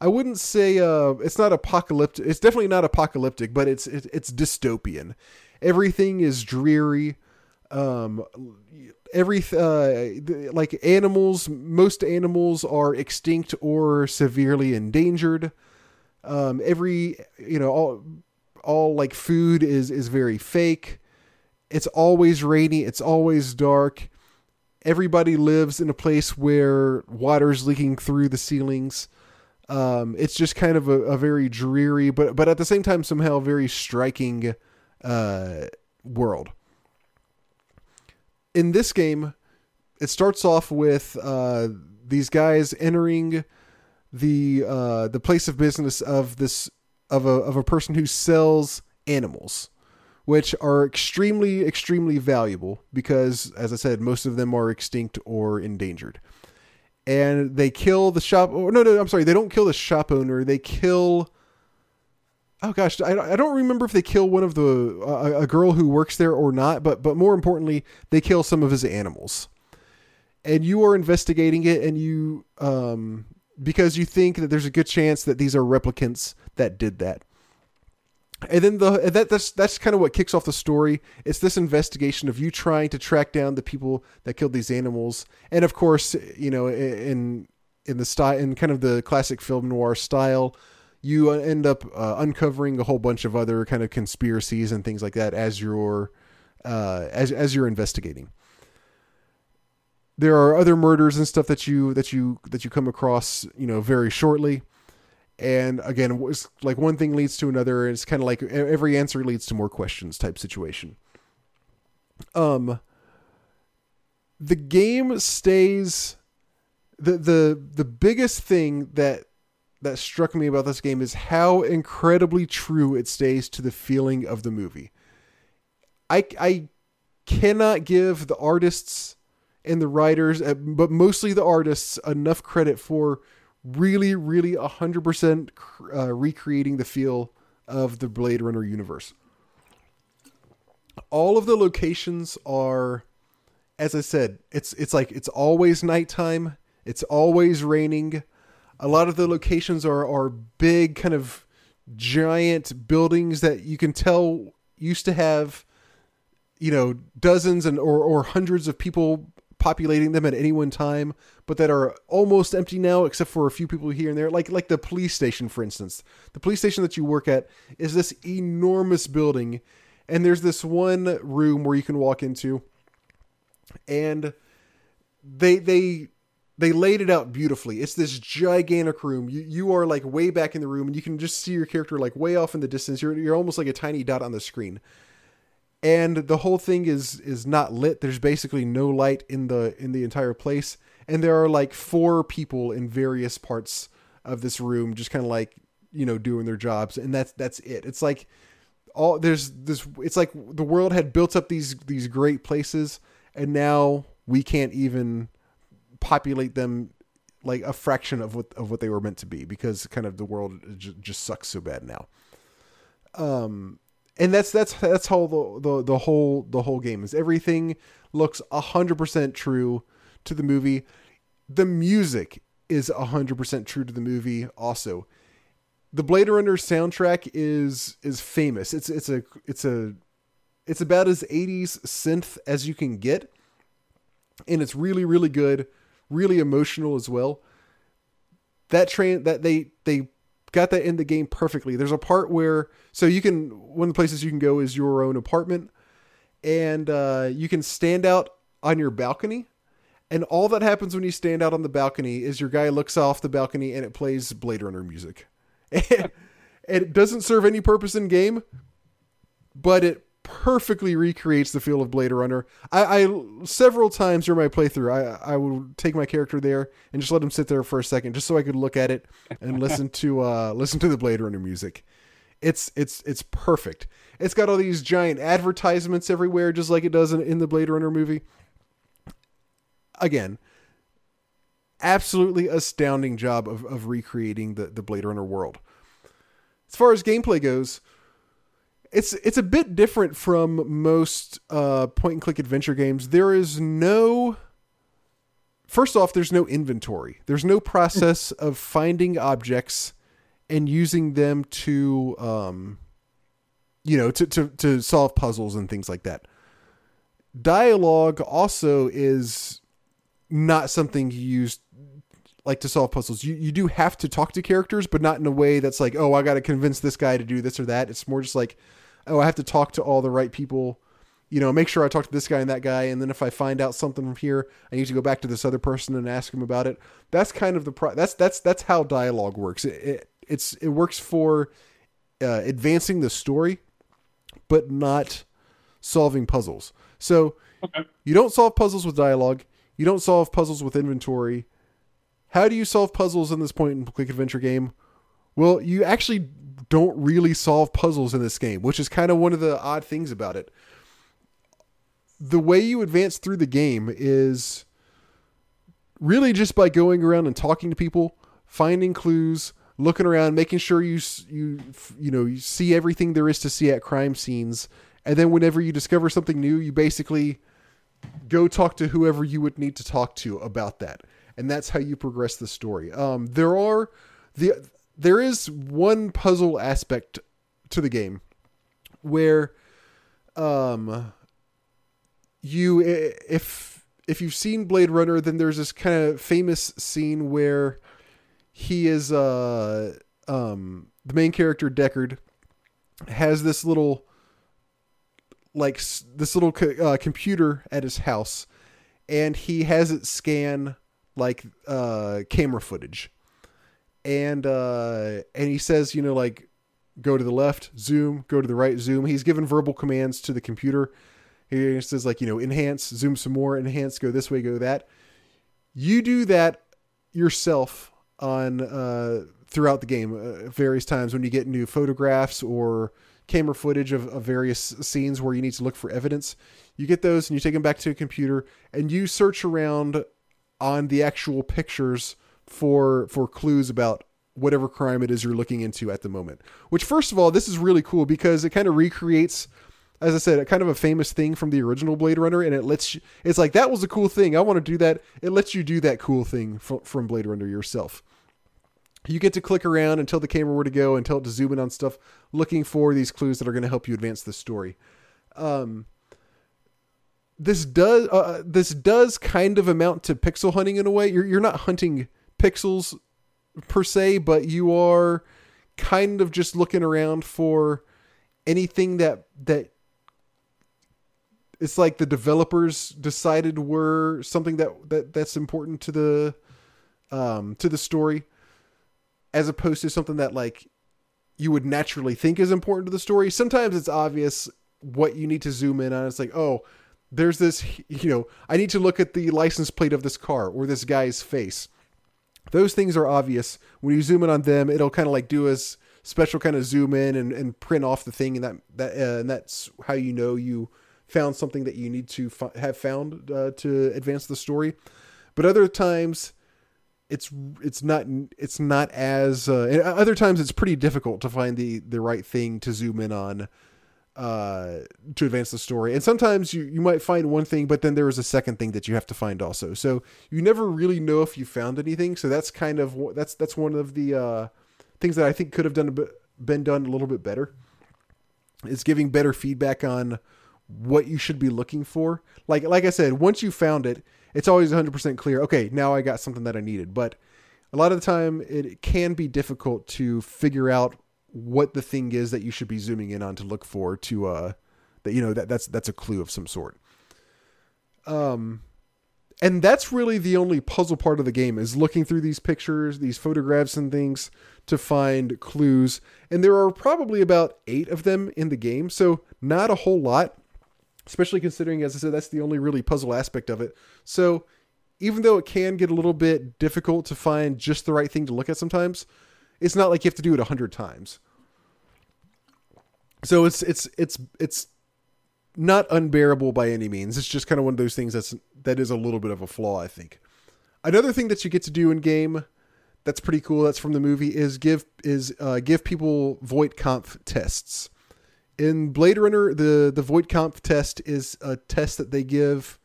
I wouldn't say it's not apocalyptic. It's definitely not apocalyptic, but it's dystopian. Everything is dreary. Like animals, most animals are extinct or severely endangered. All like food is very fake. It's always rainy. It's always dark. Everybody lives in a place where water's leaking through the ceilings. It's just kind of a very dreary, but at the same time, somehow very striking, world. In this game, it starts off with these guys entering the place of business of a person who sells animals, which are extremely, extremely valuable because, as I said, most of them are extinct or endangered. And they kill the shop. They don't kill the shop owner. They kill. Oh gosh, I don't remember if they kill one of a girl who works there or not, but more importantly, they kill some of his animals. And you are investigating it, and you because you think that there's a good chance that these are replicants that did that. And then that's kind of what kicks off the story. It's this investigation of you trying to track down the people that killed these animals, and of course, in the style, in kind of the classic film noir style. You end up uncovering a whole bunch of other kind of conspiracies and things like that as you're as you're investigating. There are other murders and stuff that you come across, very shortly. And again, it's like one thing leads to another, and it's kind of like every answer leads to more questions type situation. The game stays. The biggest thing that struck me about this game is how incredibly true it stays to the feeling of the movie. I cannot give the artists and the writers, but mostly the artists, enough credit for really, really 100% recreating the feel of the Blade Runner universe. All of the locations are, as I said, it's like, it's always nighttime. It's always raining. A lot of the locations are big, kind of giant buildings that you can tell used to have, dozens or hundreds of people populating them at any one time, but that are almost empty now, except for a few people here and there. Like the police station, for instance. The police station that you work at is this enormous building, and there's this one room where you can walk into, and they laid it out beautifully. It's this gigantic room. You are like way back in the room, and you can just see your character like way off in the distance. You're almost like a tiny dot on the screen. And the whole thing is not lit. There's basically no light in the entire place. And there are like four people in various parts of this room, just kind of like, doing their jobs. And that's it. It's like it's like the world had built up these great places, and now we can't even populate them like a fraction of what they were meant to be, because kind of the world just sucks so bad now. And that's how the whole game is. Everything looks 100% true to the movie. The music is 100% true to the movie. Also, The Blade Runner soundtrack is famous. It's about as 80s synth as you can get, and it's really, really good, really emotional as well. They got that in the game perfectly. There's a part where, so you can, one of the places you can go is your own apartment, and you can stand out on your balcony. And all that happens when you stand out on the balcony is your guy looks off the balcony and it plays Blade Runner music. And it doesn't serve any purpose in game, but it perfectly recreates the feel of Blade Runner. I several times during my playthrough, I would take my character there and just let him sit there for a second, just so I could look at it and listen to the Blade Runner music. It's perfect. It's got all these giant advertisements everywhere, just like it does in the Blade Runner movie. Again, absolutely astounding job of recreating the Blade Runner world. As far as gameplay goes, it's a bit different from most point-and-click adventure games. First off, there's no inventory. There's no process of finding objects and using them to solve puzzles and things like that. Dialogue also is not something you use like to solve puzzles. You do have to talk to characters, but not in a way that's like, oh, I got to convince this guy to do this or that. It's more just like, oh, I have to talk to all the right people, make sure I talk to this guy and that guy. And then if I find out something from here, I need to go back to this other person and ask him about it. That's kind of that's how dialogue works. It works for advancing the story, but not solving puzzles. So you don't solve puzzles with dialogue. You don't solve puzzles with inventory. How do you solve puzzles in this point-and-click adventure game? Well, you actually don't really solve puzzles in this game, which is kind of one of the odd things about it. The way you advance through the game is really just by going around and talking to people, finding clues, looking around, making sure you see everything there is to see at crime scenes. And then whenever you discover something new, you basically go talk to whoever you would need to talk to about that. And that's how you progress the story. There is one puzzle aspect to the game where if you've seen Blade Runner, then there's this kind of famous scene where he is the main character, Deckard, has this little computer at his house, and he has it scan camera footage. And he says, go to the left, zoom, go to the right, zoom. He's given verbal commands to the computer. He says enhance, zoom some more, enhance, go this way, go that. You do that yourself on, throughout the game, various times when you get new photographs or camera footage of various scenes where you need to look for evidence. You get those and you take them back to a computer and you search around on the actual pictures for clues about whatever crime it is you're looking into at the moment. Which, first of all, this is really cool because it kind of recreates, as I said, a kind of a famous thing from the original Blade Runner, and it lets you, it's like, that was a cool thing, I want to do that. It lets you do that cool thing from Blade Runner yourself. You get to click around and tell the camera where to go and tell it to zoom in on stuff, looking for these clues that are going to help you advance the story. This does kind of amount to pixel hunting in a way. You're not hunting pixels per se, but you are kind of just looking around for anything that it's like the developers decided were something that's important to the story, as opposed to something that you would naturally think is important to the story. Sometimes it's obvious what you need to zoom in on. It's like, oh, there's this, I need to look at the license plate of this car or this guy's face. Those things are obvious. When you zoom in on them, it'll kind of do a special kind of zoom in and print off the thing. And and that's how, you found something that you need to have found to advance the story. But other times, it's not as other times it's pretty difficult to find the right thing to zoom in on to advance the story. And sometimes you might find one thing, but then there is a second thing that you have to find also. So you never really know if you found anything. So that's one of the things that I think could have been done a little bit better is giving better feedback on what you should be looking for. Like I said, once you found it, it's always 100% clear. Okay, now I got something that I needed. But a lot of the time, it can be difficult to figure out what the thing is that you should be zooming in on to look for to, that, you know, that's a clue of some sort. And that's really the only puzzle part of the game, is looking through these pictures, these photographs and things to find clues. And there are probably about 8 of them in the game. So not a whole lot, especially considering, as I said, that's the only really puzzle aspect of it. So even though it can get a little bit difficult to find just the right thing to look at sometimes, it's not like you have to do it 100 times. So it's not unbearable by any means. It's just kind of one of those things that is a little bit of a flaw, I think. Another thing that you get to do in game that's pretty cool, that's from the movie, is give people void conf tests. In Blade Runner, the void conf test is a test that they give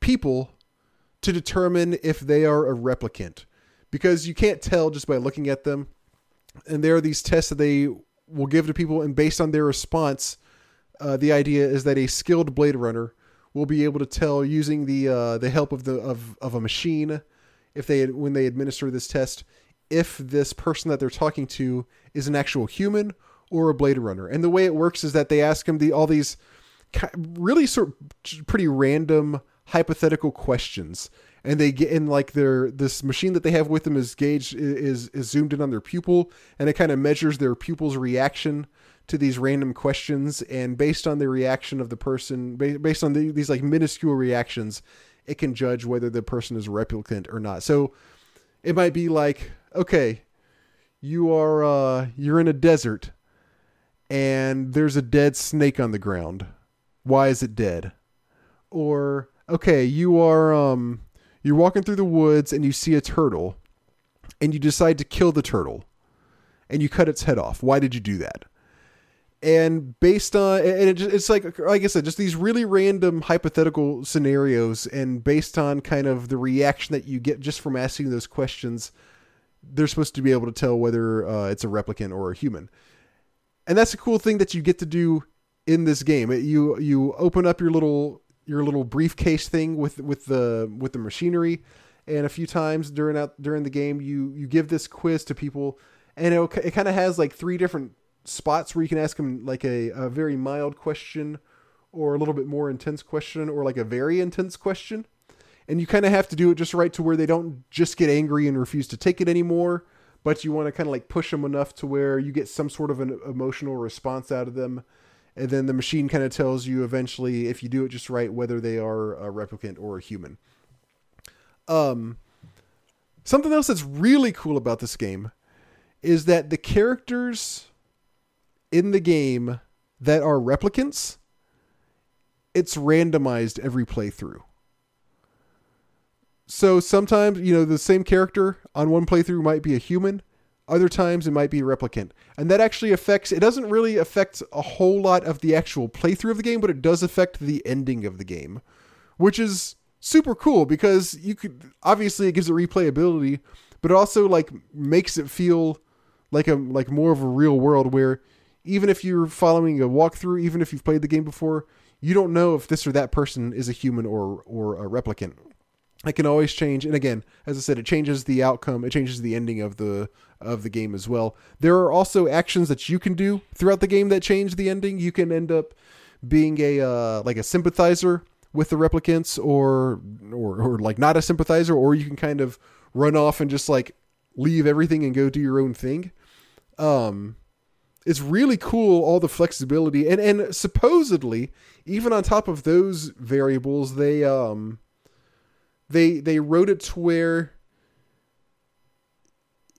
people to determine if they are a replicant, because you can't tell just by looking at them. And there are these tests that they will give to people, and based on their response, the idea is that a skilled Blade Runner will be able to tell, using the help of a machine, when they administer this test, if this person that they're talking to is an actual human or a Blade Runner. And the way it works is that they ask him all these really pretty random hypothetical questions, and they get in this machine that they have with them is gauged, is zoomed in on their pupil, and it kind of measures their pupil's reaction to these random questions. And based on the reaction of the person, based on these minuscule reactions, it can judge whether the person is a replicant or not. So it might be like, okay, you're in a desert and there's a dead snake on the ground. Why is it dead? Or, okay, you're walking through the woods and you see a turtle and you decide to kill the turtle and you cut its head off. Why did you do that? And based on, it's like I said, just these really random hypothetical scenarios, and based on kind of the reaction that you get just from asking those questions, they're supposed to be able to tell whether it's a replicant or a human. And that's a cool thing that you get to do in this game. You open up your little briefcase thing with the machinery, and a few times during the game, you give this quiz to people, and it kind of has 3 different spots where you can ask them a very mild question, or a little bit more intense question, or a very intense question. And you kind of have to do it just right to where they don't just get angry and refuse to take it anymore, but you want to kind of push them enough to where you get some sort of an emotional response out of them. And then the machine kind of tells you eventually, if you do it just right, whether they are a replicant or a human. Something else that's really cool about this game is that the characters in the game that are replicants, it's randomized every playthrough. So sometimes, the same character on one playthrough might be a human. Other times it might be a replicant. And that actually it doesn't really affect a whole lot of the actual playthrough of the game, but it does affect the ending of the game, which is super cool, because obviously it gives it replayability, but it also makes it feel like more of a real world, where even if you're following a walkthrough, even if you've played the game before, you don't know if this or that person is a human or a replicant. It can always change. And again, as I said, it changes the outcome. It changes the ending of the game as well. There are also actions that you can do throughout the game that change the ending. You can end up being a sympathizer with the replicants, or not a sympathizer, or you can kind of run off and just leave everything and go do your own thing. It's really cool, all the flexibility, and supposedly, even on top of those variables, they wrote it to where,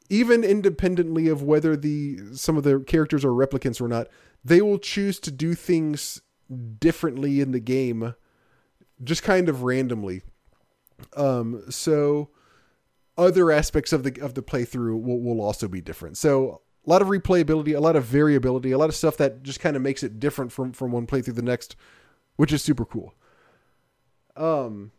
even independently of whether some of the characters are replicants or not, they will choose to do things differently in the game, just kind of randomly. So other aspects of the playthrough will also be different. So a lot of replayability, a lot of variability, a lot of stuff that just kind of makes it different from one playthrough to the next, which is super cool. And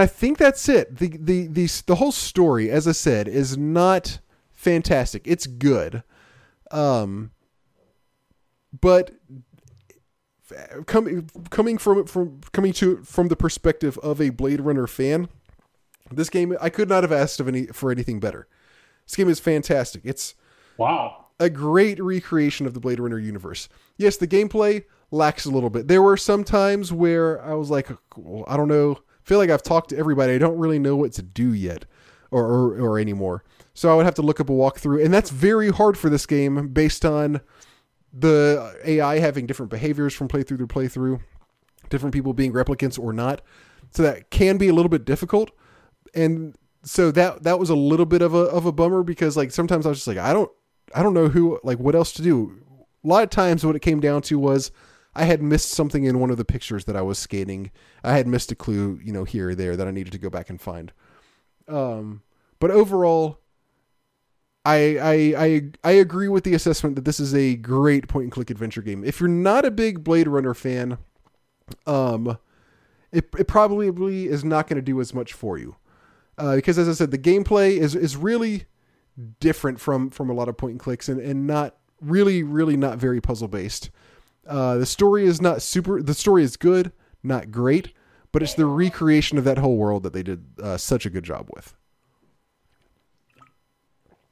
I think that's it. The whole story, as I said, is not fantastic. It's good. But coming from the perspective of a Blade Runner fan, this game, I could not have asked for anything better. This game is fantastic. It's a great recreation of the Blade Runner universe. Yes, the gameplay lacks a little bit. There were some times where I was like, well, I don't know. I feel like I've talked to everybody. I don't really know what to do yet or anymore. So I would have to look up a walkthrough. And that's very hard for this game based on the AI having different behaviors from playthrough to playthrough, different people being replicants or not. So that can be a little bit difficult. And so that was a little bit of a bummer, because like sometimes I was just like, I don't know who, like, what else to do. A lot of times what it came down to was I had missed something in one of the pictures that I was scanning. I had missed a clue, you know, here or there that I needed to go back and find. But overall, I agree with the assessment that this is a great point and click adventure game. If you're not a big Blade Runner fan, it probably is not going to do as much for you. Because as I said, the gameplay is really different from a lot of point and clicks and not really, really not very puzzle based. The story is not super, the story is good, not great, but it's the recreation of that whole world that they did such a good job with.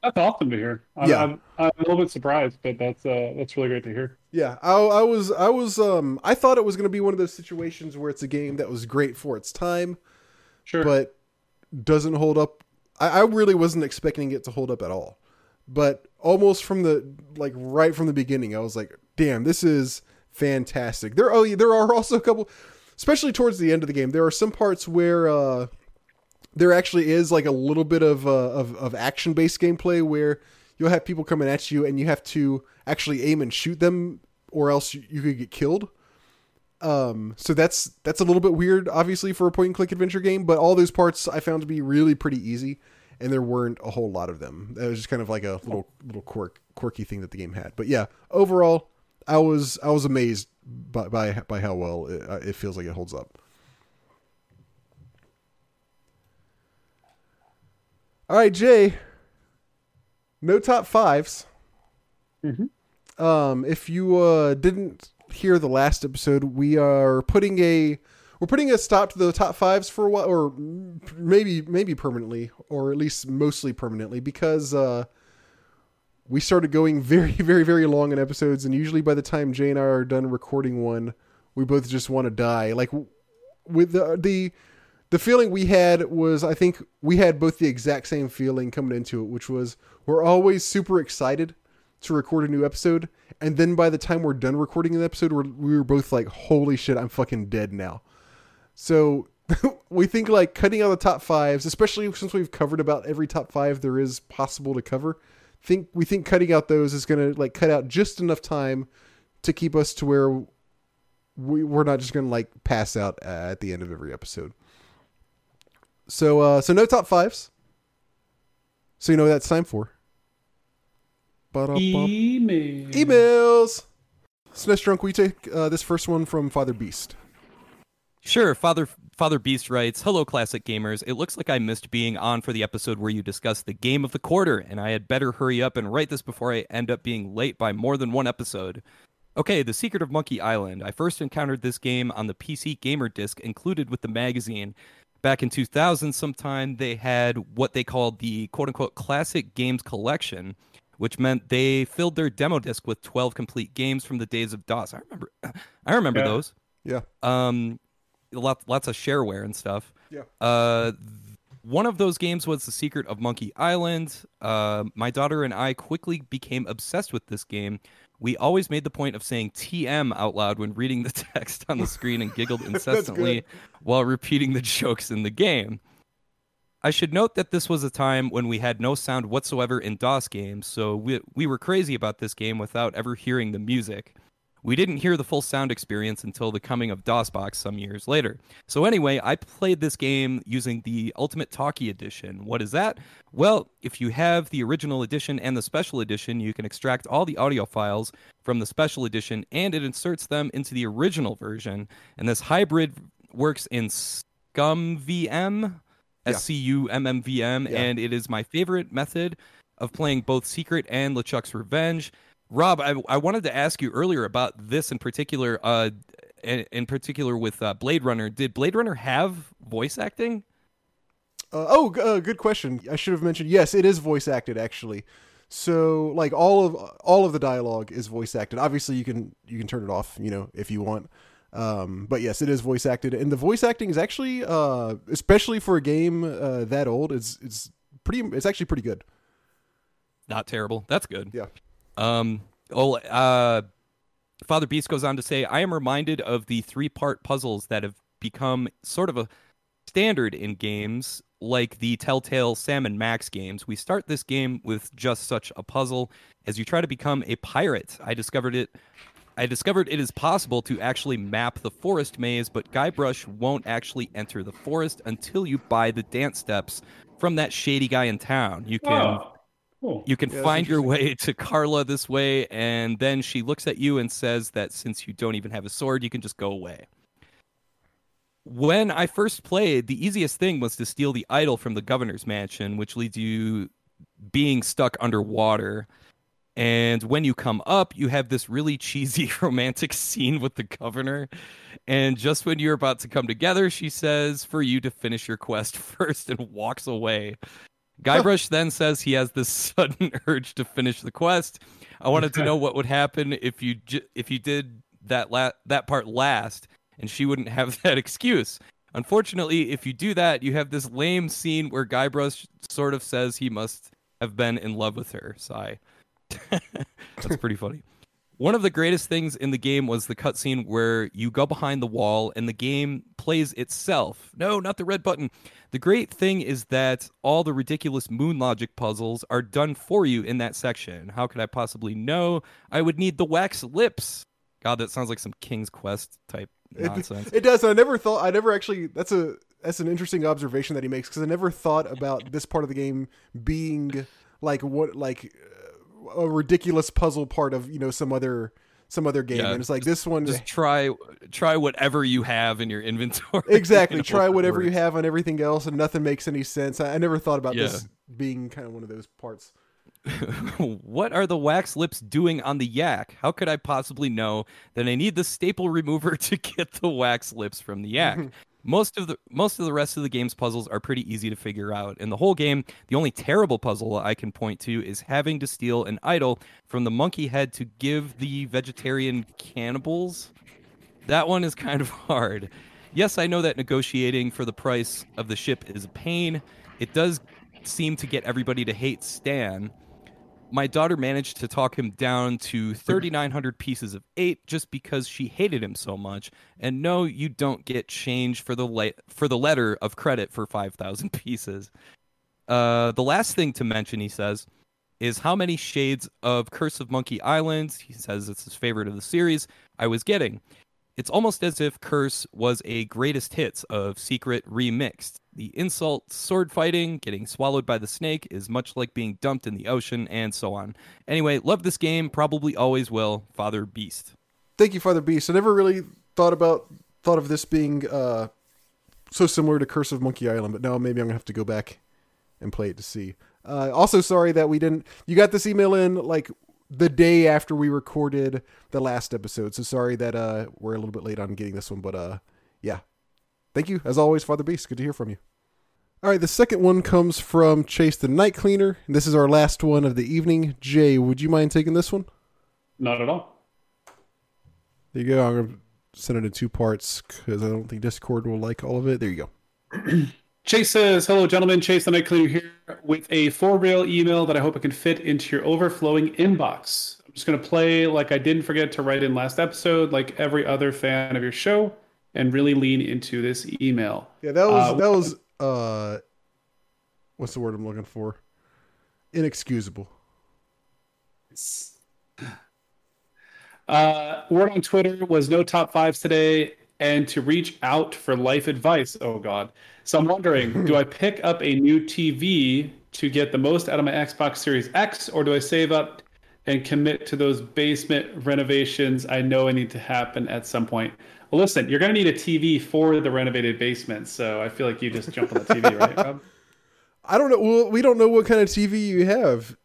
That's awesome to hear. Yeah. I'm a little bit surprised, but that's really great to hear. Yeah. I thought it was going to be one of those situations where it's a game that was great for its time, sure, but doesn't hold up. I really wasn't expecting it to hold up at all, but almost right from the beginning, I was like, damn, this is fantastic. There are also a couple, especially towards the end of the game, there are some parts where, there actually is like a little bit of action-based gameplay where you'll have people coming at you and you have to actually aim and shoot them, or else you could get killed. So that's a little bit weird, obviously, for a point-and-click adventure game. But all those parts I found to be really pretty easy, and there weren't a whole lot of them. That was just kind of like a little quirky thing that the game had. But yeah, overall, I was amazed by how well it feels like it holds up. All right, Jay, no top fives. Mm-hmm. If you didn't hear the last episode, we are putting a stop to the top fives for a while, or maybe permanently, or at least mostly permanently, because we started going very, very, very long in episodes. And usually by the time Jay and I are done recording one, we both just want to die. Like with the feeling we had was, I think we had both the exact same feeling coming into it, which was we're always super excited to record a new episode. And then by the time we're done recording an episode, we were both like, holy shit, I'm fucking dead now. So we think like cutting out the top fives, especially since we've covered about every top five there is possible to cover. We think cutting out those is going to like cut out just enough time to keep us to where we're not just going to like pass out at the end of every episode. So no top fives. So you know what that's time for. Emails. Snesh Drunk, we take this first one from Father Beast. Sure. Father Beast writes, hello, classic gamers. It looks like I missed being on for the episode where you discussed the game of the quarter, and I had better hurry up and write this before I end up being late by more than one episode. Okay, The Secret of Monkey Island. I first encountered this game on the PC Gamer Disc included with the magazine. Back in 2000 sometime, they had what they called the quote-unquote classic games collection, which meant they filled their demo disc with 12 complete games from the days of DOS. I remember those. Yeah. Lots of shareware and stuff. Yeah. One of those games was The Secret of Monkey Island. My daughter and I quickly became obsessed with this game. We always made the point of saying TM out loud when reading the text on the screen and giggled incessantly while repeating the jokes in the game. I should note that this was a time when we had no sound whatsoever in DOS games, so we were crazy about this game without ever hearing the music. We didn't hear the full sound experience until the coming of DOSBox some years later. So anyway, I played this game using the Ultimate Talkie Edition. What is that? Well, if you have the original edition and the special edition, you can extract all the audio files from the special edition, and it inserts them into the original version. And this hybrid works in SCUMVM, SCUMMVM, and it is my favorite method of playing both Secret and LeChuck's Revenge. Rob, I wanted to ask you earlier about this in particular, with Blade Runner. Did Blade Runner have voice acting? Good question. I should have mentioned. Yes, it is voice acted, actually. So, like, all of the dialogue is voice acted. Obviously, you can turn it off, you know, if you want. But yes, it is voice acted, and the voice acting is actually, especially for a game that old, it's actually pretty good. Not terrible. That's good. Yeah. Father Beast goes on to say, I am reminded of the 3-part puzzles that have become sort of a standard in games, like the Telltale Sam and Max games. We start this game with just such a puzzle as you try to become a pirate. I discovered it is possible to actually map the forest maze, but Guybrush won't actually enter the forest until you buy the dance steps from that shady guy in town. You can... Wow. Cool. You can find your way to Carla this way, and then she looks at you and says that since you don't even have a sword, you can just go away. When I first played, the easiest thing was to steal the idol from the governor's mansion, which leads you being stuck underwater. And when you come up, you have this really cheesy romantic scene with the governor. And just when you're about to come together, she says for you to finish your quest first and walks away. Guybrush then says he has this sudden urge to finish the quest. I wanted to know what would happen if you did that part last, and she wouldn't have that excuse. Unfortunately, if you do that, you have this lame scene where Guybrush sort of says he must have been in love with her. Sigh. That's pretty funny. One of the greatest things in the game was the cutscene where you go behind the wall and the game plays itself. No, not the red button. The great thing is that all the ridiculous moon logic puzzles are done for you in that section. How could I possibly know? I would need the wax lips. God, that sounds like some King's Quest type nonsense. It does. That's an interesting observation that he makes, because I never thought about this part of the game being a ridiculous puzzle part of, you know, some other game. Yeah, and it's like this one, just try whatever you have in your inventory. Exactly. You know, try whatever you have on everything else and nothing makes any sense. I never thought about this being kind of one of those parts. What are the wax lips doing on the yak? How could I possibly know that I need the staple remover to get the wax lips from the yak? Most of the rest of the game's puzzles are pretty easy to figure out. In the whole game, the only terrible puzzle I can point to is having to steal an idol from the monkey head to give the vegetarian cannibals. That one is kind of hard. Yes, I know that negotiating for the price of the ship is a pain. It does seem to get everybody to hate Stan. My daughter managed to talk him down to 3,900 pieces of 8 just because she hated him so much. And no, you don't get change for the letter of credit for 5,000 pieces. The last thing to mention, he says, is how many shades of Curse of Monkey Island, he says it's his favorite of the series, I was getting. It's almost as if Curse was a greatest hits of Secret remixed. The insult, sword fighting, getting swallowed by the snake is much like being dumped in the ocean, and so on. Anyway, love this game, probably always will. Father Beast. Thank you, Father Beast. I never really thought of this being so similar to Curse of Monkey Island, but now maybe I'm gonna have to go back and play it to see. Also, sorry that you got this email in like the day after we recorded the last episode, so sorry that we're a little bit late on getting this one, but yeah. Thank you, as always, Father Beast. Good to hear from you. All right, the second one comes from Chase the Night Cleaner, and this is our last one of the evening. Jay, would you mind taking this one? Not at all. There you go. I'm going to send it in 2 parts because I don't think Discord will like all of it. There you go. Chase says, hello, gentlemen. Chase the Night Cleaner here with a 4-rail email that I hope I can fit into your overflowing inbox. I'm just going to play like I didn't forget to write in last episode, like every other fan of your show, and really lean into this email. Yeah, that was what's the word I'm looking for? Inexcusable. Word on Twitter was no top fives today and to reach out for life advice. Oh, God. So I'm wondering, do I pick up a new TV to get the most out of my Xbox Series X, or do I save up and commit to those basement renovations I know I need to happen at some point? Well, listen, you're going to need a TV for the renovated basement, so I feel like you just jump on the TV, right, Rob? I don't know. Well, we don't know what kind of TV you have.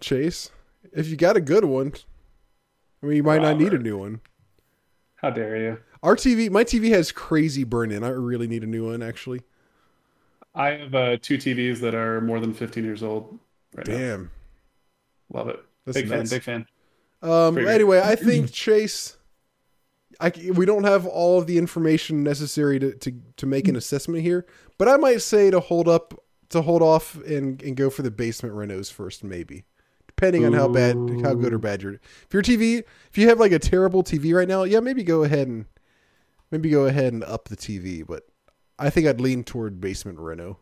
Chase. If you got a good one, I mean, you might not need a new one. How dare you? Our TV, my TV has crazy burn-in. I really need a new one, actually. I have two TVs that are more than 15 years old right now. Damn. Love it. That's big fan. Anyway, I think, Chase, we don't have all of the information necessary to make an assessment here, but I might say to hold off and go for the basement renos first, maybe. Depending on how good or bad if you have like a terrible TV right now, yeah, maybe go ahead and up the TV, but I think I'd lean toward basement reno.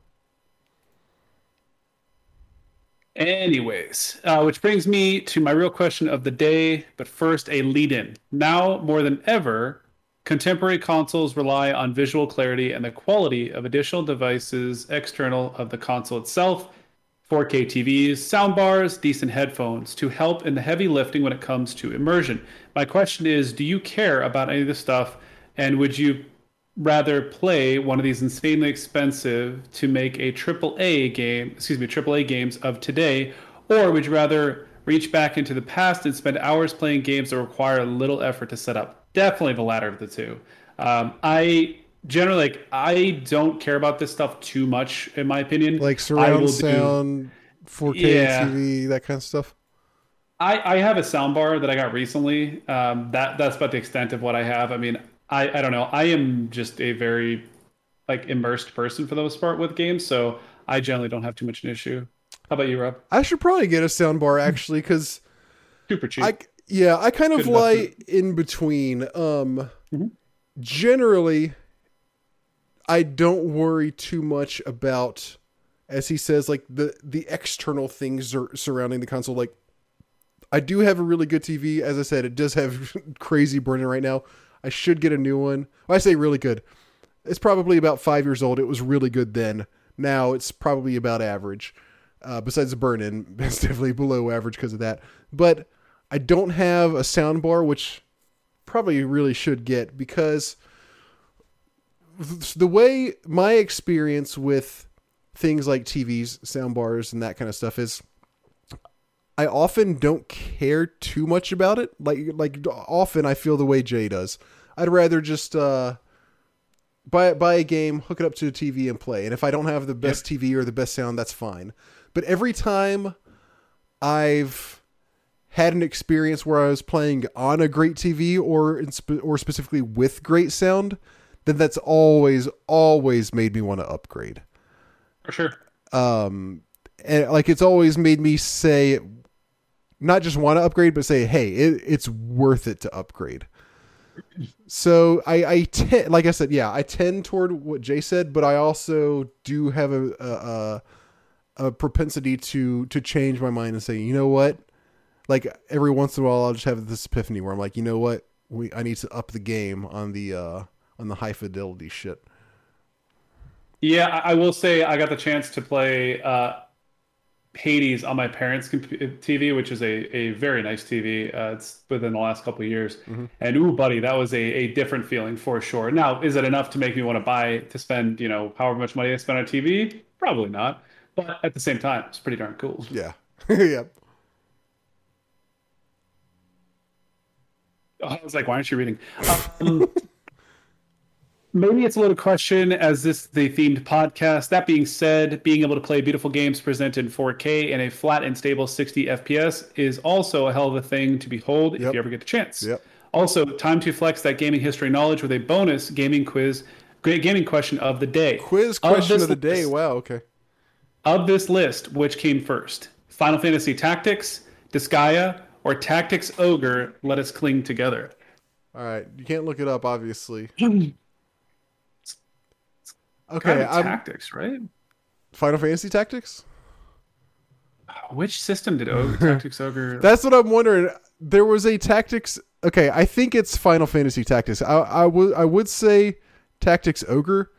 Anyways, which brings me to my real question of the day, but first a lead-in. Now more than ever, contemporary consoles rely on visual clarity and the quality of additional devices external of the console itself. 4K TVs, soundbars, decent headphones to help in the heavy lifting when it comes to immersion. My question is, do you care about any of this stuff? And would you rather play one of these insanely expensive to make a AAA games of today? Or would you rather reach back into the past and spend hours playing games that require little effort to set up? Definitely the latter of the two. Generally, I don't care about this stuff too much, in my opinion. Like surround sound, 4K TV, that kind of stuff? I have a soundbar that I got recently. That's about the extent of what I have. I mean, I don't know. I am just a very immersed person for the most part with games, so I generally don't have too much an issue. How about you, Rob? I should probably get a soundbar, actually, because... Super cheap. I kind of lie in between. Generally... I don't worry too much about, as he says, the external things surrounding the console. Like, I do have a really good TV. As I said, it does have crazy burning right now. I should get a new one. Well, I say really good. It's probably about 5 years old. It was really good then. Now it's probably about average. Besides the burn-in, it's definitely below average because of that. But I don't have a soundbar, which probably really should get because... The way my experience with things like TVs, soundbars, and that kind of stuff is I often don't care too much about it. Like often I feel the way Jay does. I'd rather just buy a game, hook it up to a TV and play. And if I don't have the best TV or the best sound, that's fine. But every time I've had an experience where I was playing on a great TV or specifically with great sound, then that's always made me want to upgrade. For sure. And it's always made me say, not just want to upgrade, but say, hey, it's worth it to upgrade. So I tend toward what Jay said, but I also do have a propensity to change my mind and say, you know what? Every once in a while, I'll just have this epiphany where I'm like, you know what? I need to up the game on the high fidelity shit. Yeah, I will say I got the chance to play Hades on my parents' TV, which is a very nice TV. It's within the last couple of years. Mm-hmm. And ooh, buddy, that was a different feeling for sure. Now, is it enough to make me want to spend, however much money I spend on TV? Probably not. But at the same time, it's pretty darn cool. Yeah. Yep. Oh, I was like, why aren't you reading? Maybe it's a little question as this is the themed podcast. That being said, being able to play beautiful games presented in 4K and a flat and stable 60 FPS is also a hell of a thing to behold if you ever get the chance. Yep. Also, time to flex that gaming history knowledge with a bonus gaming question of the day. Wow, okay. Of this list, which came first? Final Fantasy Tactics, Disgaea, or Tactics Ogre, Let Us Cling Together? All right. You can't look it up, obviously. Okay, kind of Tactics, right? Final Fantasy Tactics? Which system did Tactics Ogre... That's what I'm wondering. There was a Tactics... Okay, I think it's Final Fantasy Tactics. I would say Tactics Ogre,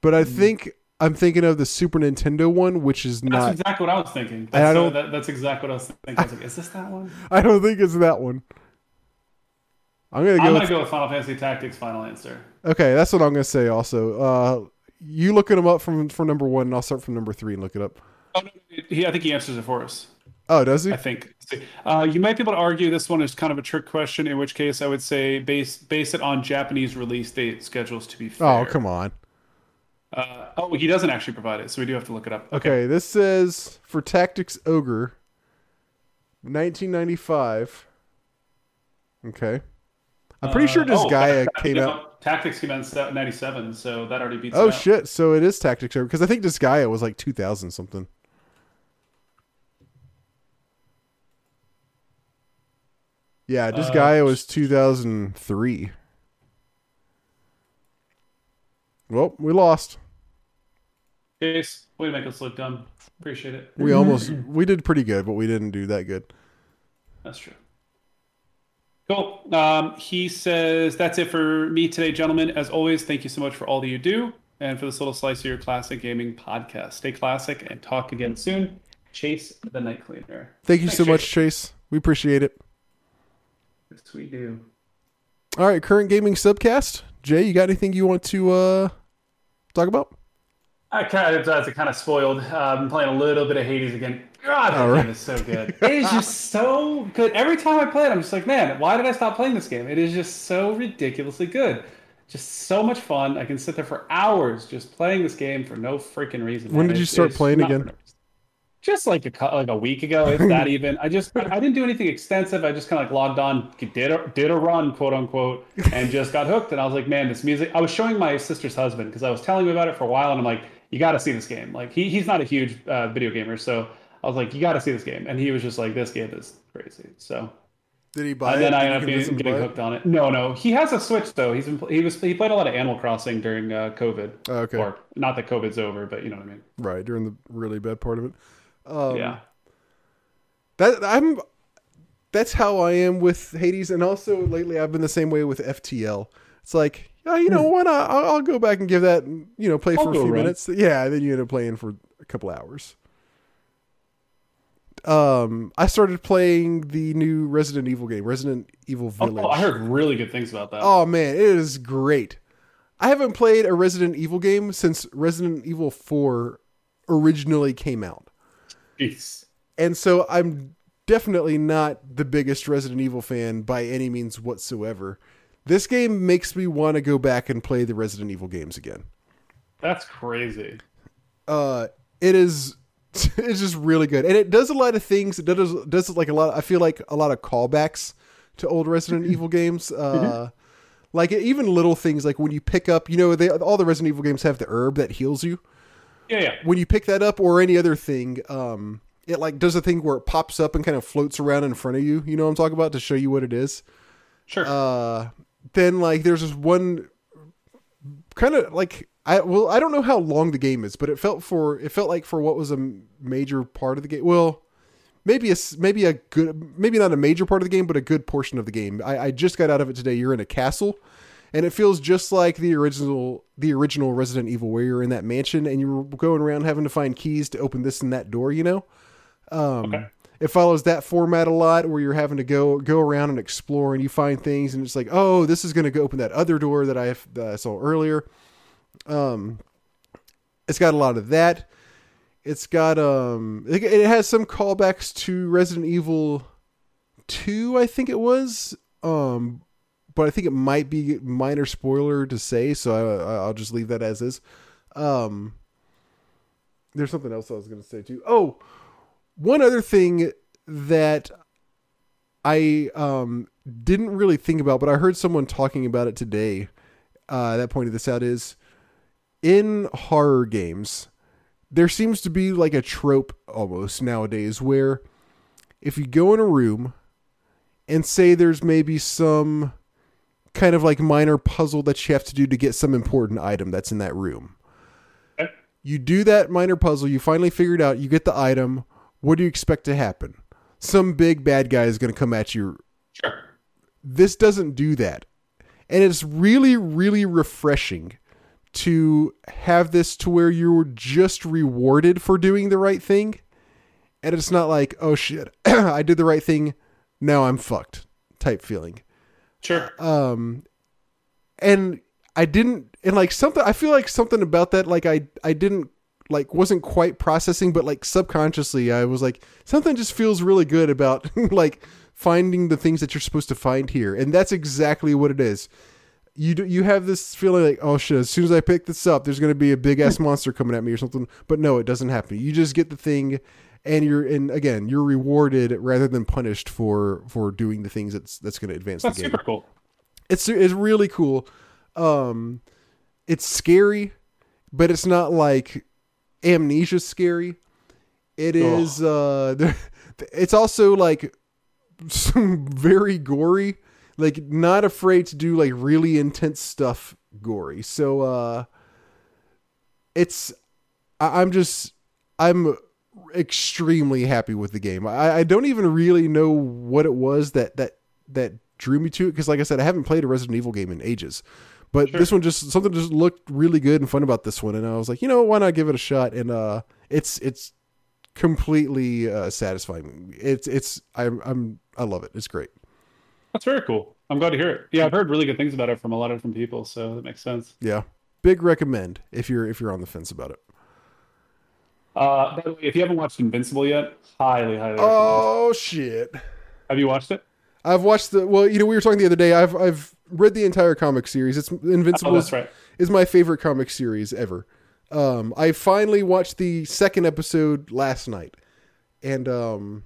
but I think I'm thinking of the Super Nintendo one, which is not... That's exactly what I was thinking. That's exactly what I was thinking. I was like, is this that one? I don't think it's that one. I'm going to go with Final Fantasy Tactics, final answer. Okay, that's what I'm going to say also. You looking them up from number one, and I'll start from number three and look it up. Oh, no, I think he answers it for us. Oh, does he? I think. You might be able to argue this one is kind of a trick question, in which case I would say base it on Japanese release date schedules, to be fair. Oh, come on. Oh, he doesn't actually provide it, so we do have to look it up. Okay, this says for Tactics Ogre, 1995. Okay. I'm pretty sure this Gaia came out. Tactics came out in 97, so that already beats it. Oh, shit. So it is Tactics Ogre, because I think this Gaia was like 2000 something. Yeah, this Gaia was 2003. Well, we lost. Case, way to make us look dumb. Appreciate it. We did pretty good, but we didn't do that good. That's true. Cool. He says, that's it for me today, gentlemen. As always, thank you so much for all that you do and for this little slice of your classic gaming podcast. Stay classic and talk again soon. Chase the Night Cleaner. Thank you so much, Chase. We appreciate it. Yes, we do. All right, current gaming subcast. Jay, you got anything you want to talk about? I kind of spoiled. I'm playing a little bit of Hades again. God, that game is so good. It is just so good. Every time I play it, I'm just like, man, why did I stop playing this game? It is just so ridiculously good. Just so much fun. I can sit there for hours just playing this game for no freaking reason. When did you start playing again? Just like a week ago, if that even. I didn't do anything extensive. I just kind of logged on, did a run, quote unquote, and just got hooked. And I was like, man, this music. I was showing my sister's husband because I was telling him about it for a while, and I'm like, you got to see this game. Like he's not a huge video gamer, so I was like, you got to see this game. And he was just like, this game is crazy. So did he buy it? And then I ended up getting hooked on it. No, he has a Switch though. He played a lot of Animal Crossing during COVID. Oh, okay. Or not that COVID's over, but you know what I mean. Right during the really bad part of it. Yeah, that's how I am with Hades, and also lately I've been the same way with FTL. It's like, oh, you know what? I'll go back and give that, you know, play for a few minutes. Yeah, and then you end up playing for a couple hours. I started playing the new Resident Evil game, Resident Evil Village. Oh, I heard really good things about that. Oh man, it is great. I haven't played a Resident Evil game since Resident Evil 4 originally came out. Peace. And so I'm definitely not the biggest Resident Evil fan by any means whatsoever. This game makes me want to go back and play the Resident Evil games again. That's crazy. It's just really good. And it does a lot of things. It does like I feel like a lot of callbacks to old Resident Evil games. Like even little things like when you pick up, you know, all the Resident Evil games have the herb that heals you. Yeah. When you pick that up or any other thing, it like does a thing where it pops up and kind of floats around in front of you. You know what I'm talking about, to show you what it is. Sure. Then like there's this one kind of like I don't know how long the game is, but it felt like for what was a major part of the game. Well, maybe not a major part of the game, but a good portion of the game. I just got out of it today. You're in a castle. And it feels just like the original Resident Evil, where you're in that mansion and you're going around having to find keys to open this and that door, you know? Okay. It follows that format a lot where you're having to go around and explore and you find things and it's like, oh, this is going to go open that other door that I saw earlier. It's got a lot of that. It's got, it has some callbacks to Resident Evil 2, I think it was, but I think it might be minor spoiler to say, so I'll just leave that as is. There's something else I was going to say too. Oh, one other thing that I didn't really think about, but I heard someone talking about it today that pointed this out, is in horror games, there seems to be like a trope almost nowadays where if you go in a room and say there's maybe some kind of like minor puzzle that you have to do to get some important item that's in that room. Okay. You do that minor puzzle, you finally figure it out, you get the item. What do you expect to happen? Some big bad guy is going to come at you. Sure. This doesn't do that. And it's really, really refreshing to have this to where you're just rewarded for doing the right thing. And it's not like, oh shit, I did the right thing. Now I'm fucked type feeling. Sure. And I didn't, and like something, I feel like something about that. Like I didn't like wasn't quite processing, but like subconsciously I was like, something just feels really good about like finding the things that you're supposed to find here. And that's exactly what it is. You have this feeling like, oh shit, as soon as I pick this up, there's going to be a big ass monster coming at me or something. But no, it doesn't happen. You just get the thing, and you're rewarded rather than punished for doing the things that's going to advance the game. That's super cool. It's really cool. It's scary, but it's not like Amnesia scary. It is. It's also like very gory. Like, not afraid to do like really intense stuff gory. So I'm extremely happy with the game. I don't even really know what it was that drew me to it, because like I said, I haven't played a Resident Evil game in ages. But sure, this one just looked really good and fun about this one, and I was like, you know, why not give it a shot? And it's completely satisfying. I love it. It's great. That's very cool. I'm glad to hear it. Yeah, I've heard really good things about it from a lot of different people, so that makes sense. Yeah, big recommend if you're on the fence about it. By the way, if you haven't watched Invincible yet, highly recommend. Shit! Have you watched it? I've watched we were talking the other day. I've read the entire comic series. It's Invincible. Oh, that's right. Is my favorite comic series ever. I finally watched the second episode last night, and so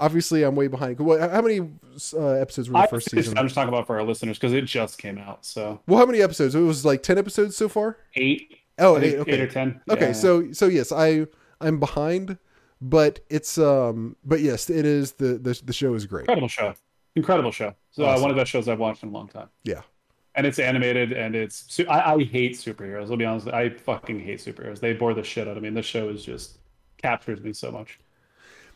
obviously I'm way behind. How many episodes were the first season? I'm just talking about for our listeners because it just came out. So, well, how many episodes? It was like 10 episodes so far. 8. Oh, 8. Okay. 8 or 10. Okay, yeah. So yes, I'm behind, but it's but yes, it is the show is great. Incredible show. So awesome. One of the best shows I've watched in a long time. Yeah, and it's animated, and it's I hate superheroes. I'll be honest, I fucking hate superheroes. They bore the shit out of me. And this show is just captures me so much.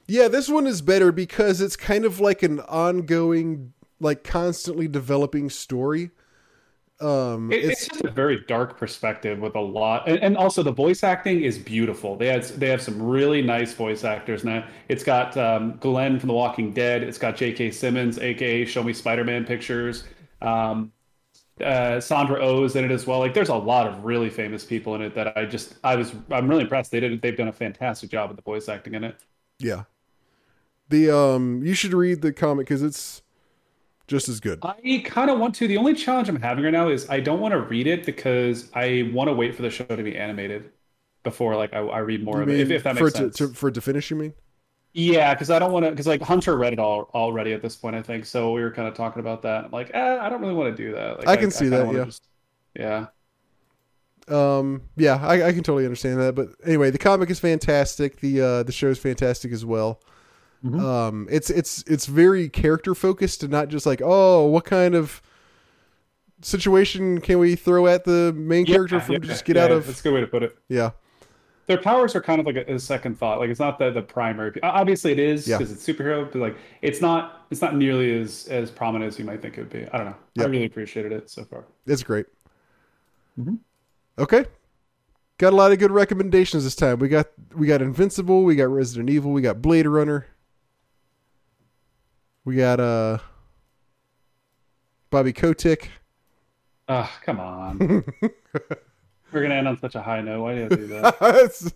Yeah, this one is better because it's kind of like an ongoing, like constantly developing story. It's just a very dark perspective with a lot, and also the voice acting is beautiful. They have some really nice voice actors now. It's got Glenn from The Walking Dead. It's got J.K. Simmons, aka Show Me Spider-Man Pictures. Sandra Oh is in it as well. Like, there's a lot of really famous people in it that I'm really impressed. They've done a fantastic job with the voice acting in it. Yeah, the you should read the comic because it's just as good. I kind of want to. The only challenge I'm having right now is I don't want to read it because I want to wait for the show to be animated before like I read more of it. If that makes sense. To finish, you mean? Yeah, because I don't want to. Because like Hunter read it all already at this point, I think. So we were kind of talking about that. I'm like, I don't really want to do that. Like, I can see that. Yeah. Yeah. Yeah, I can totally understand that. But anyway, the comic is fantastic. The show is fantastic as well. Mm-hmm. It's very character focused and not just like, oh, what kind of situation can we throw at the main character out of? That's a good way to put it. Yeah. Their powers are kind of like a second thought. Like, it's not the primary. Obviously, it is because it's superhero, but like it's not nearly as prominent as you might think it would be. I don't know. Yep. I really appreciated it so far. It's great. Mm-hmm. Okay. Got a lot of good recommendations this time. We got Invincible, we got Resident Evil, we got Blade Runner. We got Bobby Kotick. Ah, oh, come on. We're going to end on such a high note. Why did I do that?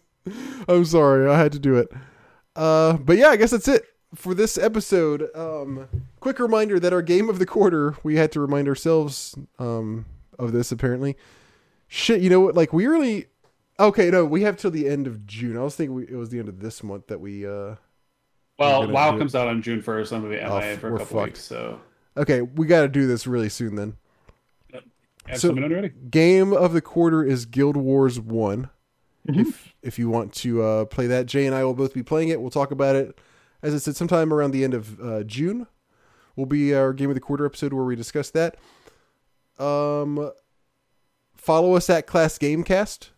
I'm sorry. I had to do it. But yeah, I guess that's it for this episode. Quick reminder that our game of the quarter, we had to remind ourselves of this apparently. Shit, you know what? Like, we really... Okay, no, we have till the end of June. I was thinking it was the end of this month that we... Well, WoW comes out on June 1st. I'm going to be MIA for a couple weeks, so... Okay, we got to do this really soon, then. Yep. So, game of the quarter is Guild Wars 1. Mm-hmm. If you want to play that, Jay and I will both be playing it. We'll talk about it, as I said, sometime around the end of June. Will be our game of the quarter episode where we discuss that. Follow us at Class Gamecast.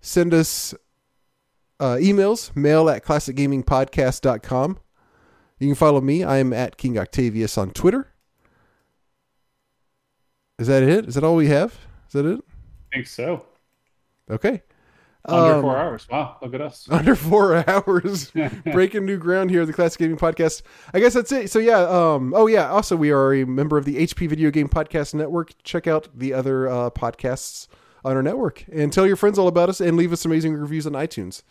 Send us emails, mail@classicgamingpodcast.com. You can follow me. I am at King Octavius on Twitter. Is that it? Is that all we have? Is that it? I think so. Okay. Under 4 hours. Wow. Look at us. Under 4 hours. Breaking new ground here at the Classic Gaming Podcast. I guess that's it. So yeah. Also, we are a member of the HP Video Game Podcast Network. Check out the other podcasts on our network, and tell your friends all about us, and leave us amazing reviews on iTunes.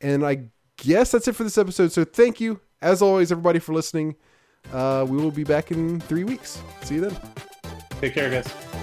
And I guess that's it for this episode. So thank you, as always, everybody, for listening. We will be back in 3 weeks. See you then. Take care, guys.